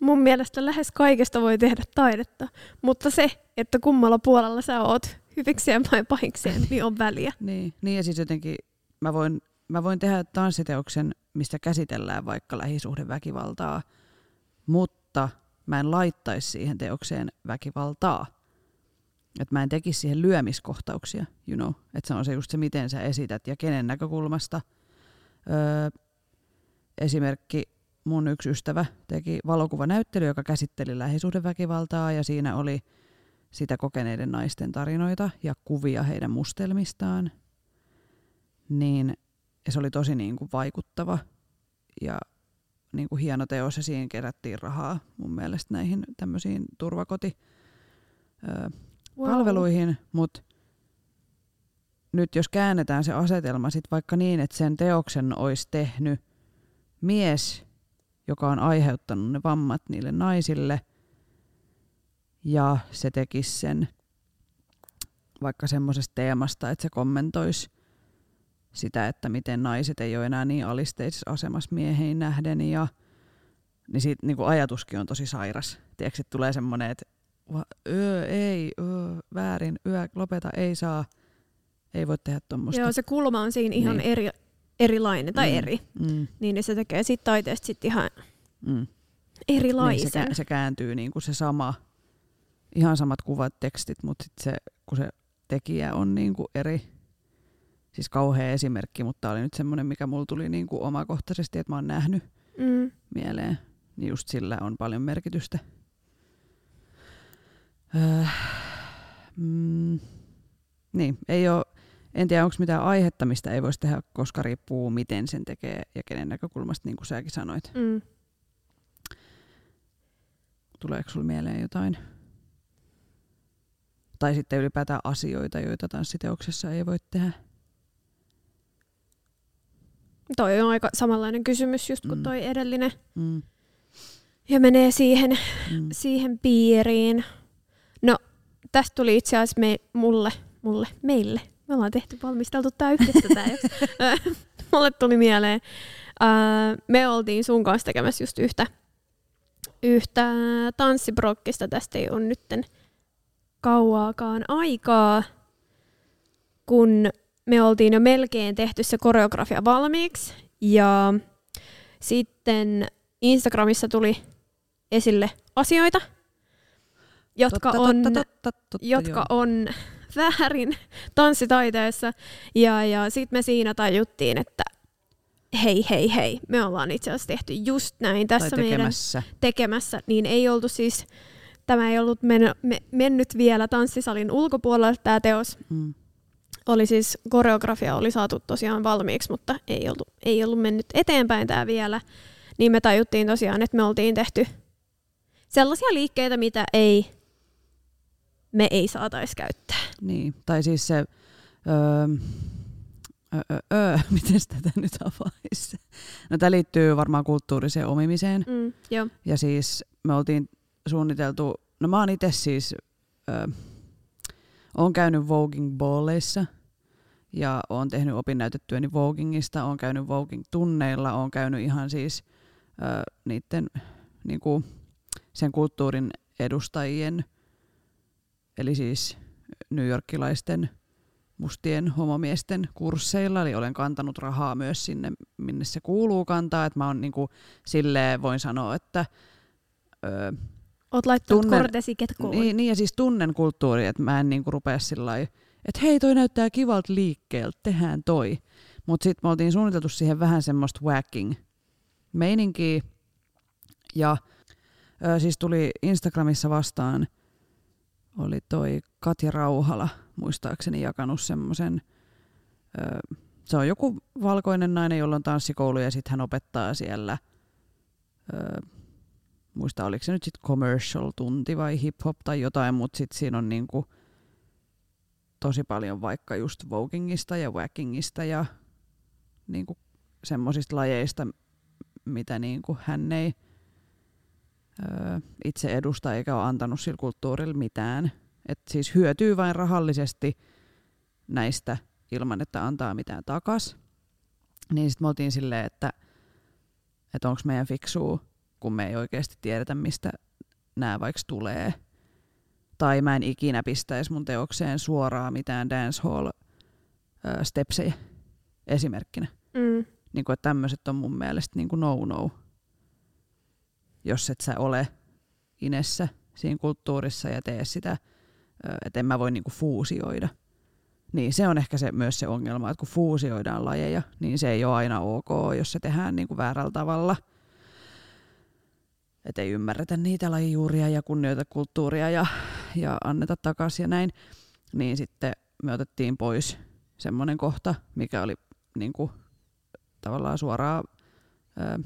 mun mielestä lähes kaikesta voi tehdä taidetta, mutta se, että kummalla puolella sä oot hyvikseen vai pahikseen, niin on väliä. Niin, niin ja siis jotenkin mä voin, mä voin tehdä tanssiteoksen, mistä käsitellään vaikka lähisuhdeväkivaltaa, mutta mä en laittaisi siihen teokseen väkivaltaa. Että mä en tekisi siihen lyömiskohtauksia, you know. Että se on se just se, miten sä esität ja kenen näkökulmasta. Öö, esimerkki, mun yksi ystävä teki valokuvanäyttely, joka käsitteli lähisuhdeväkivaltaa ja siinä oli sitä kokeneiden naisten tarinoita ja kuvia heidän mustelmistaan. Niin, ja se oli tosi niin kuin vaikuttava ja niin kuin hieno teos ja siihen kerättiin rahaa mun mielestä näihin tämmöisiin turvakoti öö, Wow. palveluihin, mutta nyt jos käännetään se asetelma sit vaikka niin, että sen teoksen olisi tehnyt mies, joka on aiheuttanut ne vammat niille naisille, ja se tekisi sen vaikka semmoisesta teemasta, että se kommentoisi sitä, että miten naiset ei ole enää niin alisteisessa asemassa miehiin nähden, ja niin siitä niin kuin ajatuskin on tosi sairas. Tiedätkö, että tulee semmoinen, että Va, öö, ei, öö, väärin, yö, lopeta, ei saa, ei voi tehdä tuommoista. Joo, se kulma on siinä ihan niin. eri, erilainen, tai mm. eri, mm. niin se tekee siitä taiteesta sitten ihan mm. erilaisen. Niin, se, se kääntyy niin kuin se sama, ihan samat kuvat, tekstit, mutta sit se, kun se tekijä on niin kuin eri, siis kauhea esimerkki, mutta tämä oli nyt semmoinen, mikä mulla tuli niin kuin omakohtaisesti, että mä oon nähnyt mm. mieleen, niin just sillä on paljon merkitystä. Öö, mm, niin, ei oo, en tiedä, onko mitään aihetta, mistä ei voisi tehdä, koska riippuu, miten sen tekee ja kenen näkökulmasta, niin kuin säkin sanoit. Mm. Tuleeko sulla mieleen jotain? Tai sitten ylipäätään asioita, joita tanssiteoksessa ei voi tehdä? Toi on aika samanlainen kysymys just kuin mm. toi edellinen. Mm. Ja menee siihen, mm. siihen piiriin. No, tästä tuli itse asiassa me, mulle, mulle, meille. Me ollaan tehty, valmisteltu tää yhdessä tää. Mulle tuli mieleen. Uh, me oltiin sun kanssa tekemässä just yhtä, yhtä tanssiprokkista. Tästä ei ole nytten kauaakaan aikaa, kun me oltiin jo melkein tehty se koreografia valmiiksi. Ja sitten Instagramissa tuli esille asioita, jotka, totta, on, totta, totta, totta, jotka on väärin tanssitaiteessa. Ja, ja sitten me siinä tajuttiin, että hei, hei, hei, me ollaan itse asiassa tehty just näin tässä tekemässä. meidän tekemässä. Niin ei oltu siis, tämä ei ollut men, me, mennyt vielä tanssisalin ulkopuolella tämä teos. Mm. Oli siis, koreografia oli saatu tosiaan valmiiksi, mutta ei ollut, ei ollut mennyt eteenpäin tämä vielä. Niin me tajuttiin tosiaan, että me oltiin tehty sellaisia liikkeitä, mitä ei me ei saataisi käyttää. Niin, tai siis se... Öö, Öö, öö, miten tätä nyt avaisi? No, tämä liittyy varmaan kulttuuriseen omimiseen. Mm, jo. Ja siis me oltiin suunniteltu, no mä oon itse siis, öö, oon käynyt voguing-balleissa ja oon tehnyt opinnäytetyöni voguingista, oon käynyt voguing-tunneilla, oon käynyt ihan siis öö, niiden niinku, sen kulttuurin edustajien, eli siis newyorkilaisten mustien homomiesten kursseilla, eli olen kantanut rahaa myös sinne, minne se kuuluu kantaa. Et mä oon niinku, silleen voin sanoa, että... Öö, oot laittanut tunnen, kortesi ketkoon. Niin, niin, ja siis tunnen kulttuuri, että mä en niinku rupea sillai, että hei, toi näyttää kivalta liikkeeltä, tehdään toi. Mut sit me oltiin suunniteltu siihen vähän semmoista whacking-meininkiä. Ja öö, siis tuli Instagramissa vastaan, oli toi Katja Rauhala, muistaakseni jakanut semmoisen, öö, se on joku valkoinen nainen, jolla on tanssikoulu ja sitten hän opettaa siellä, öö, muista oliko se nyt sitten commercial-tunti vai hip-hop tai jotain, mutta sitten siinä on niinku tosi paljon vaikka just voguingista ja wackingista ja niinku semmoisista lajeista, mitä niinku hän ei öö, itse edusta eikä ole antanut sillä kulttuurilla mitään. Että siis hyötyy vain rahallisesti näistä ilman, että antaa mitään takas. Niin sitten me oltiin silleen, että, että onko meidän fiksua, kun me ei oikeasti tiedetä, mistä nämä vaikka tulee. Tai mä en ikinä pistäisi mun teokseen suoraan mitään dancehall-stepsejä esimerkkinä. Mm. Niin kuin, että tämmöiset on mun mielestä niin kuin no-no. Jos et sä ole inessä siinä kulttuurissa ja tee sitä, että en mä voi niinku fuusioida. Niin se on ehkä se, myös se ongelma, että kun fuusioidaan lajeja, niin se ei ole aina ok, jos se tehdään niinku väärällä tavalla. Että ei ymmärretä niitä lajijuuria ja kunnioita kulttuuria ja, ja anneta takaisin ja näin. Niin sitten me otettiin pois semmoinen kohta, mikä oli niinku tavallaan suoraan ää,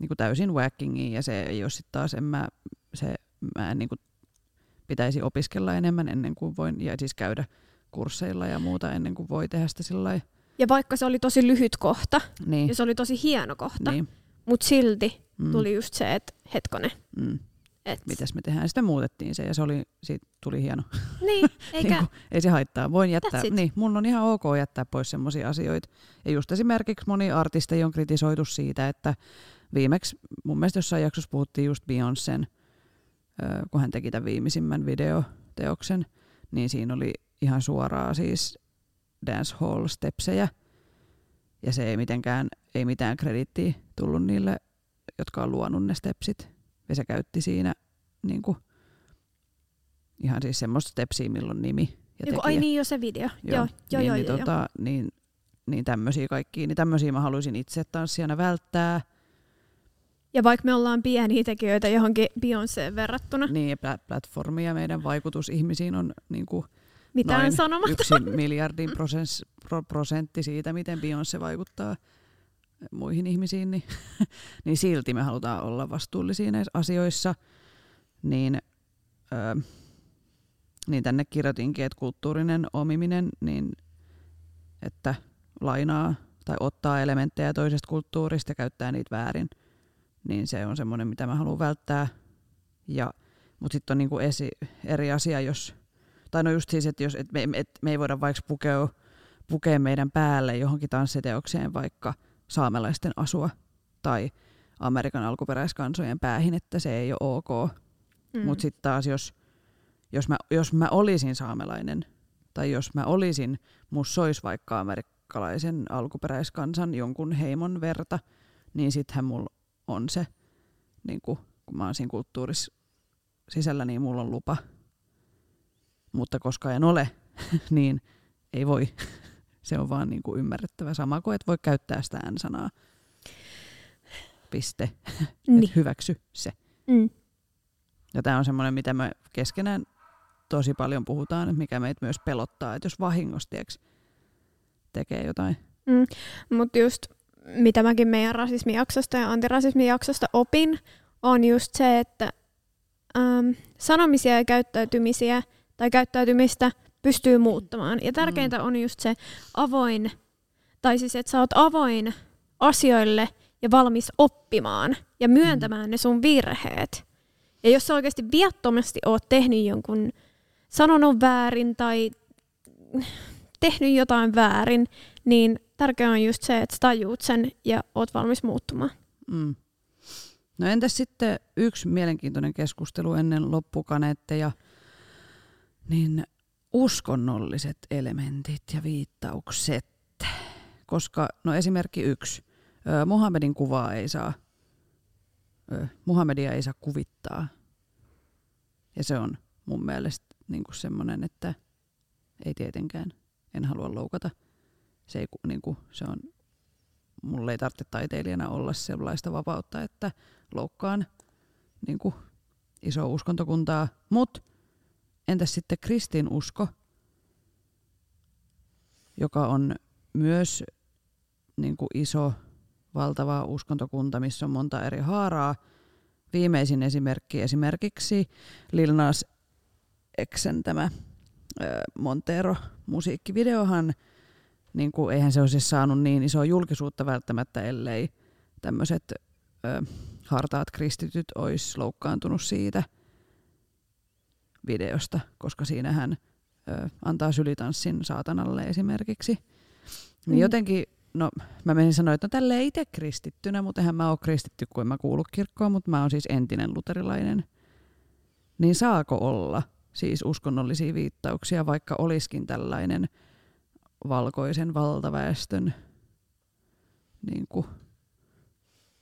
niinku täysin whackingiin, ja se ei ole sitten taas, en mä, se, mä en niinku pitäisi opiskella enemmän ennen kuin voin, ja siis käydä kursseilla ja muuta ennen kuin voi tehdä sitä sillä lailla. Ja vaikka se oli tosi lyhyt kohta, niin, ja se oli tosi hieno kohta, niin, mutta silti mm. tuli just se, että hetkonen. Mm. Et. Mitäs me tehdään? Sitä muutettiin se, ja se oli, siitä tuli hieno. Niin, eikä. niin kun, ei se haittaa. Voin jättää. Niin, mun on ihan ok jättää pois semmoisia asioita. Ja just esimerkiksi moni artisteja on kritisoitu siitä, että viimeksi mun mielestä jossain jaksossa puhuttiin just Beyoncén, kun hän teki tämän viimeisimmän videoteoksen, niin siinä oli ihan suoraa siis dancehall-stepsejä. Ja se ei mitenkään, ei mitään krediittiä tullut niille, jotka on luonut ne stepsit. Ja se käytti siinä niinku, ihan siis semmoista stepsiä, milloin nimi ja tekijä. Ai niin, jo se video. Joo, joo, joo, niin, joo, niin, joo, tota, joo. Niin, niin tämmöisiä kaikkia. Niin tämmöisiä mä haluaisin itse tanssijana välttää. Ja vaikka me ollaan pieniä tekijöitä johonkin Beyoncéen verrattuna. Niin, ja platformi ja meidän vaikutus ihmisiin on niin kuin noin sanomaton. Yksi miljardin prosents, pro, prosentti siitä, miten Beyoncé vaikuttaa muihin ihmisiin. Niin, niin silti me halutaan olla vastuullisia näissä asioissa. Niin, öö, niin tänne kirjoitinkin, että kulttuurinen omiminen, niin, että lainaa tai ottaa elementtejä toisesta kulttuurista ja käyttää niitä väärin. Niin se on semmoinen, mitä mä haluan välttää. Ja, mut sitten on niinku esi, eri asia, jos... Tai no just siis, että jos, et me, et me ei voida vaikka pukea, pukea meidän päälle johonkin tanssiteokseen vaikka saamelaisten asua tai Amerikan alkuperäiskansojen päähin, että se ei ole ok. Mm. Mut sitten taas, jos, jos, mä, jos mä olisin saamelainen tai jos mä olisin, musta olisi vaikka amerikkalaisen alkuperäiskansan jonkun heimon verta, niin sittenhän mulla on se, niin kun, kun mä oon siinä kulttuurissa sisällä, niin mulla on lupa. Mutta koska en ole, niin ei voi. Se on vaan niin kun ymmärrettävä. Sama kuin et voi käyttää sitä N-sanaa. Piste. Niin. Et hyväksy se. Mm. Ja tää on semmoinen, mitä me keskenään tosi paljon puhutaan, että mikä meitä myös pelottaa, että jos vahingosti tekee jotain. Mm. Mut just... Mitä mäkin meidän rasismijaksosta ja antirasismijaksosta opin, on just se, että ähm, sanomisia ja käyttäytymisiä tai käyttäytymistä pystyy muuttamaan. Ja tärkeintä on just se avoin, tai siis että sä oot avoin asioille ja valmis oppimaan ja myöntämään ne sun virheet. Ja jos sä oikeasti viattomasti oot tehnyt jonkun, sanonut väärin tai tehnyt jotain väärin, niin tärkeää on just se, että sä tajuut sen ja oot valmis muuttumaan. Mm. No entäs sitten yksi mielenkiintoinen keskustelu ennen loppukaneetteja, niin uskonnolliset elementit ja viittaukset. Koska, no esimerkki yksi, eh, Muhammedin kuvaa ei saa, eh, Muhammedia ei saa kuvittaa. Ja se on mun mielestä niin kuin semmoinen, että ei tietenkään, en halua loukata. Se, ei, niin kuin, se on, mulle ei tarvitse taiteilijana olla sellaista vapautta, että loukkaan niin kuin isoa uskontokuntaa. Mut entäs sitten kristinusko, joka on myös niin kuin iso, valtava uskontokunta, missä on monta eri haaraa. Viimeisin esimerkki esimerkiksi Lil Nas X:n tämä Montero musiikkivideohan, niin kuin, eihän se olisi saanut niin isoa julkisuutta välttämättä, ellei tämmöiset hartaat kristityt olisi loukkaantunut siitä videosta, koska siinä hän ö, antaa sylitanssin saatanalle esimerkiksi. Niin mm. jotenkin, no mä menin sanoa, että no tälleen itse kristittynä, mutta eihän mä ole kristitty, kun en mä kuulu kirkkoon, mutta mä oon siis entinen luterilainen. Niin saako olla siis uskonnollisia viittauksia, vaikka olisikin tällainen valkoisen valtaväestön niin kuin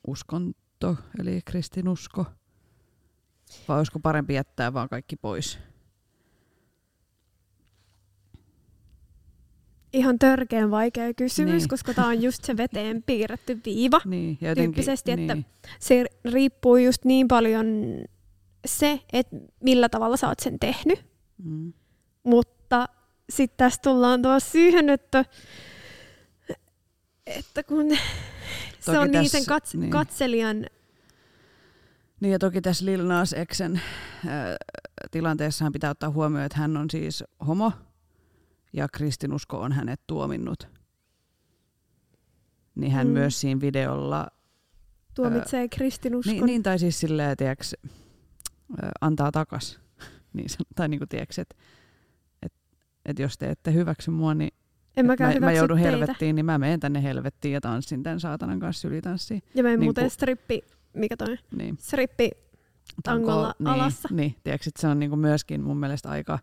uskonto, eli kristinusko? Vai olisiko parempi jättää vaan kaikki pois? Ihan törkeän vaikea kysymys, niin. Koska tämä on just se veteen piirretty viiva. Niin, tyyppisesti, että niin. Se riippuu just niin paljon se, että millä tavalla sä oot sen tehnyt. Mm. Mutta sitten tässä tullaan tuo siihen, että, että kun toki se on tässä, niin sen kats- niin. katselijan. Niin ja toki tässä Lil Nas X:n tilanteessahan pitää ottaa huomioon, että hän on siis homo ja kristinusko on hänet tuominnut. Niin hän mm. myös siinä videolla tuomitsee kristinuskon. Niin, niin tai siis silleen, tiiäks, antaa takas. Niin, tai niinku tiiäks, että et, et jos te ette hyväksy mua, niin en mä, mä joudun teitä. Helvettiin, niin mä menen tänne helvettiin ja tanssin tämän saatanan kanssa ylitanssiin. Ja mä en niin muuten ku... strippi. Mikä toi? Niin. Strippi tangolla niin, alassa. Niin, tiedätkö, se on niinku myöskin mun mielestä aika,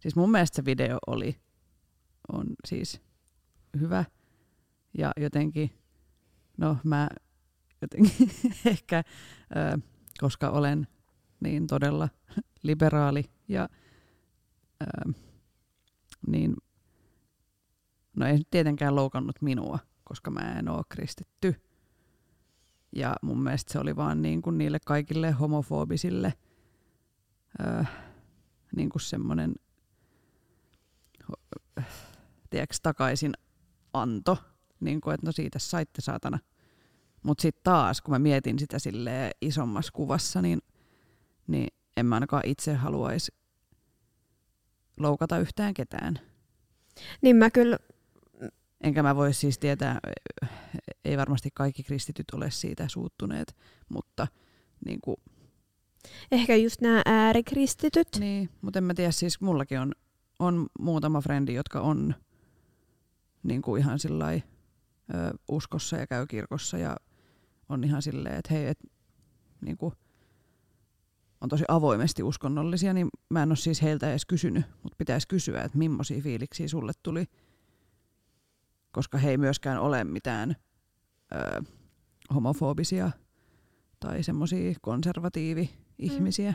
siis mun mielestä se video oli, on siis hyvä ja jotenkin, no mä jotenkin ehkä, ö, koska olen niin todella liberaali ja ö, niin, no ei tietenkään loukannut minua, koska mä en oo kristitty. Ja mun mielestä se oli vaan niin kuin niille kaikille homofobisille öö, niin kuin semmoinen tiiäks, takaisin anto, niin kuin, että no siitä saitte saatana. Mutta sitten taas, kun mä mietin sitä silleen isommassa kuvassa, niin, niin en mä ainakaan itse haluaisi loukata yhtään ketään. Niin mä kyllä... Enkä mä voi siis tietää, ei varmasti kaikki kristityt ole siitä suuttuneet, mutta niin kuin... Ehkä just nämä äärikristityt. Niin, mutta en mä tiedä, siis mullakin on, on muutama frendi, jotka on niin kuin ihan sillai ö, uskossa ja käy kirkossa ja on ihan silleen, että hei, et, niin kuin, on tosi avoimesti uskonnollisia, niin mä en ole siis heiltä edes kysynyt, mutta pitäisi kysyä, että millaisia fiiliksiä sulle tuli. Koska he ei myöskään ole mitään ö, homofobisia tai semmoisia konservatiivi-ihmisiä.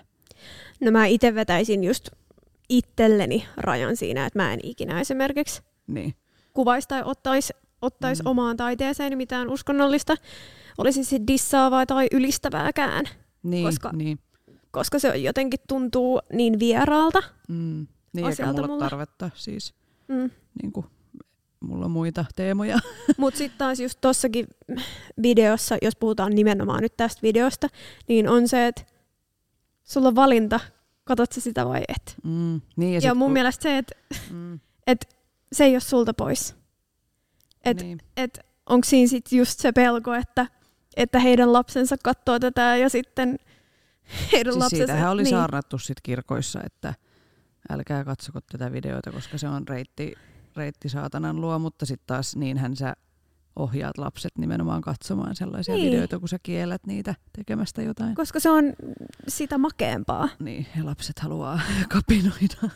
No mä itse vetäisin just itselleni rajan siinä, että mä en ikinä esimerkiksi niin. kuvaisi tai ottaisi ottais mm. omaan taiteeseen mitään uskonnollista. Olisi se dissaavaa tai ylistävääkään, niin, koska, niin. koska se jotenkin tuntuu niin vieraalta mm. niin, asialta mulla. mulla tarvetta siis mm. niinku... Mulla on muita teemoja. Mutta sitten taas just tossakin videossa, jos puhutaan nimenomaan nyt tästä videosta, niin on se, että sulla on valinta, katot sä sitä vai et. Mm, niin ja, ja mun kun... mielestä se, että mm. et, se ei ole sulta pois. Että niin. et, onko siinä sitten just se pelko, että, että heidän lapsensa katsoo tätä ja sitten heidän siis lapsensa... Siitähän oli niin. saarnattu sit kirkoissa, että älkää katsoko tätä videota, koska se on reitti, reitti saatanan luo, mutta sitten taas niinhän sä ohjaat lapset nimenomaan katsomaan sellaisia niin. videoita, kun sä kiellät niitä tekemästä jotain. Koska se on sitä makeampaa. Niin, ja lapset haluaa kapinoida.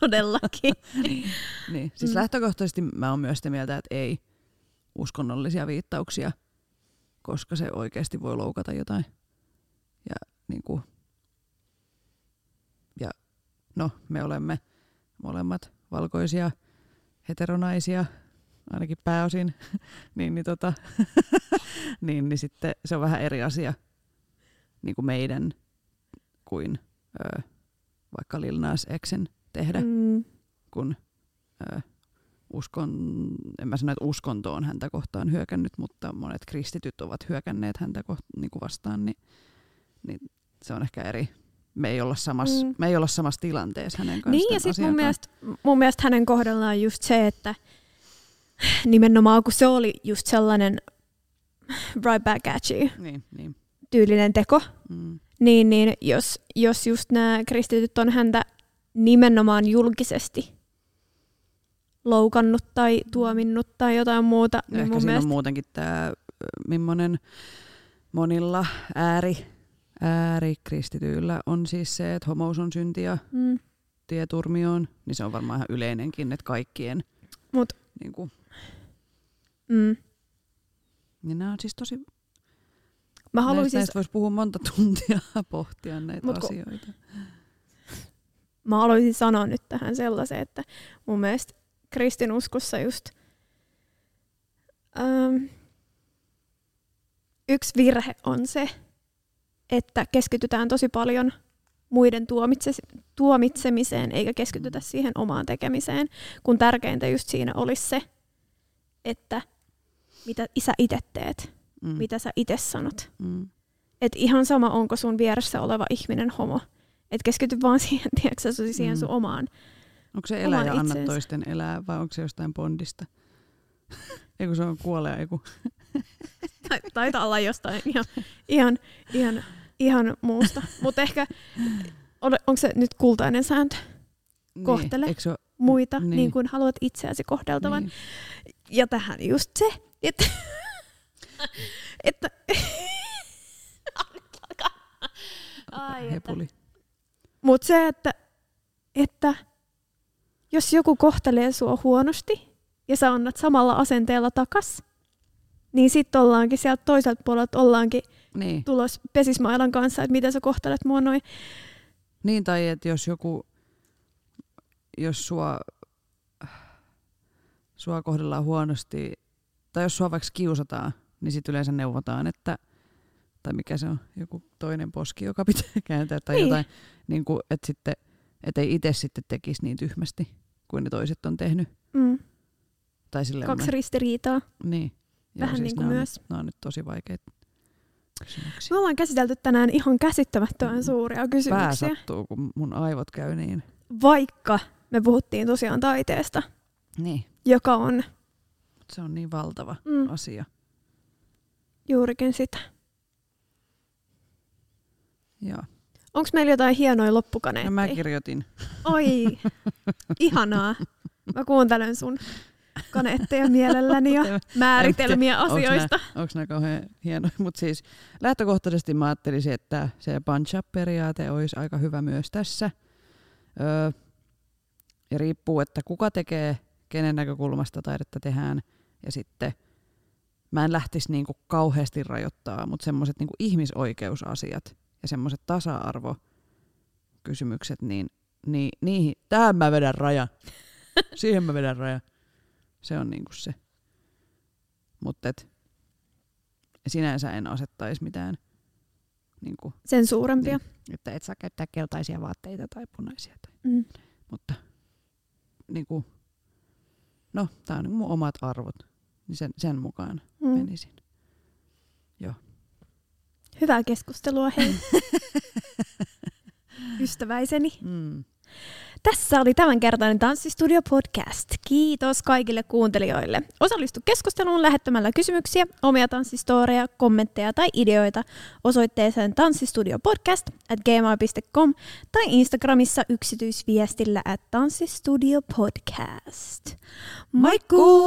Todellakin. niin. niin, siis mm. lähtökohtaisesti mä oon myös sitä mieltä, että ei uskonnollisia viittauksia, koska se oikeasti voi loukata jotain. Ja niinku... Ja no, me olemme molemmat valkoisia, heteronaisia, ainakin pääosin, niin, niin, tota, niin, niin sitten se on vähän eri asia niin kuin meidän kuin ö, vaikka Lil Nas X:n tehdä, mm. kun ö, uskon, en mä sano, että uskonto on häntä kohtaan hyökännyt, mutta monet kristityt ovat hyökänneet häntä kohtaan, niin kuin vastaan, niin, niin se on ehkä eri. Me ei olla samassa, mm. me ei olla samassa tilanteessa hänen kanssaan. Niin ja sitten mun mielestä, mun mielestä hänen kohdallaan just se, että nimenomaan, kun se oli just sellainen right back at you niin, niin. tyylinen teko, mm. niin, niin jos, jos just nämä kristityt on häntä nimenomaan julkisesti loukannut tai tuominnut tai jotain muuta. Niin ehkä mun siinä mielestä... on muutenkin tämä, millainen monilla ääri, äärikristityillä on siis se, että homous on synti ja mm. tie turmioon, niin se on varmaan ihan yleinenkin, että kaikkien. Mut. Niin kuin. Mm. Ja nämä on siis tosi... Mä haluaisin... Näistä, näistä voisi puhua monta tuntia pohtia näitä Mut asioita. Kun... Mä haluaisin sanoa nyt tähän sellaisen, että mun mielestä kristinuskossa just ähm, yksi virhe on se, että keskitytään tosi paljon muiden tuomitsemiseen eikä keskitytä siihen omaan tekemiseen, kun tärkeintä just siinä olisi se, että mitä sä itse teet, mm. mitä sä itse sanot. Mm. Et ihan sama, onko sun vieressä oleva ihminen homo. Et keskity vaan siihen, tiedätkö, siihen sun omaan Onko se elää ja anna toisten elää vai onko se jostain Bondista? Eiku se on kuolea, eiku. Taitaa olla jostain ihan... ihan, ihan Ihan muusta. Mutta ehkä, on, onko se nyt kultainen sääntö? Kohtele niin, ole, muita niin. niin kuin haluat itseäsi kohdeltavan. Niin. Ja tähän just se, että... että Ai, Hepuli. Mutta se, että, että jos joku kohtelee sua huonosti ja sä annat samalla asenteella takas, niin sitten ollaankin sieltä toiselta puolelta ollaankin niin. tulos pesismailan kanssa, että miten sä kohtelet mua noin. Niin, tai että jos joku, jos sua, sua kohdellaan huonosti, tai jos sua vaikka kiusataan, niin sit yleensä neuvotaan, että, tai mikä se on, joku toinen poski, joka pitää kääntää tai niin. jotain, niin kuin, että sitten, et ei itse sitten tekisi niin tyhmästi, kuin ne toiset on tehnyt. Mm. Tai silleen Kaksi mä... ristiriitaa. Niin. Vähän siis niin kuin myös. Nämä on nyt tosi vaikeita. Kysymyksiä. Me ollaan käsitelty tänään ihan käsittämättömän suuria kysymyksiä. Pää sattuu, kun mun aivot käy niin. Vaikka me puhuttiin tosiaan taiteesta, niin. joka on... Se on niin valtava mm. asia. Juurikin sitä. Joo. Onko meillä jotain hienoja loppukaneetteja? No mä kirjoitin. Oi, ihanaa. Mä kuuntelen sun kaneetteja mielelläni ja määritelmiä asioista. Onko nämä kauhean hienoja? Mutta siis lähtökohtaisesti mä ajattelisin, että se punch-up-periaate olisi aika hyvä myös tässä. Öö, ja riippuu, että kuka tekee, kenen näkökulmasta taidetta tehdään. Ja sitten mä en lähtisi niinku kauheasti rajoittaa, mutta semmoiset niinku ihmisoikeusasiat ja semmoiset tasa-arvokysymykset, niin, niin niihin, tähän mä vedän rajan. Siihen mä vedän rajan. Se on niinku se. Mutta sinänsä en asettaisi mitään niinku sen suurempia. Niin, että et saa käyttää keltaisia vaatteita tai punaisia. Tai. Mm. Mutta niinku, no, tää on niinku mun omat arvot. Niin sen, sen mukaan mm. menisin. Joo. Hyvää keskustelua, hei. Ystäväiseni. Mm. Tässä oli tämänkertainen Tanssistudio Podcast. Kiitos kaikille kuuntelijoille. Osallistu keskusteluun lähettämällä kysymyksiä, omia tanssistooreja, kommentteja tai ideoita osoitteeseen tanssistudiopodcast at gmail dot com tai Instagramissa yksityisviestillä at tanssistudiopodcast. Moikkuu!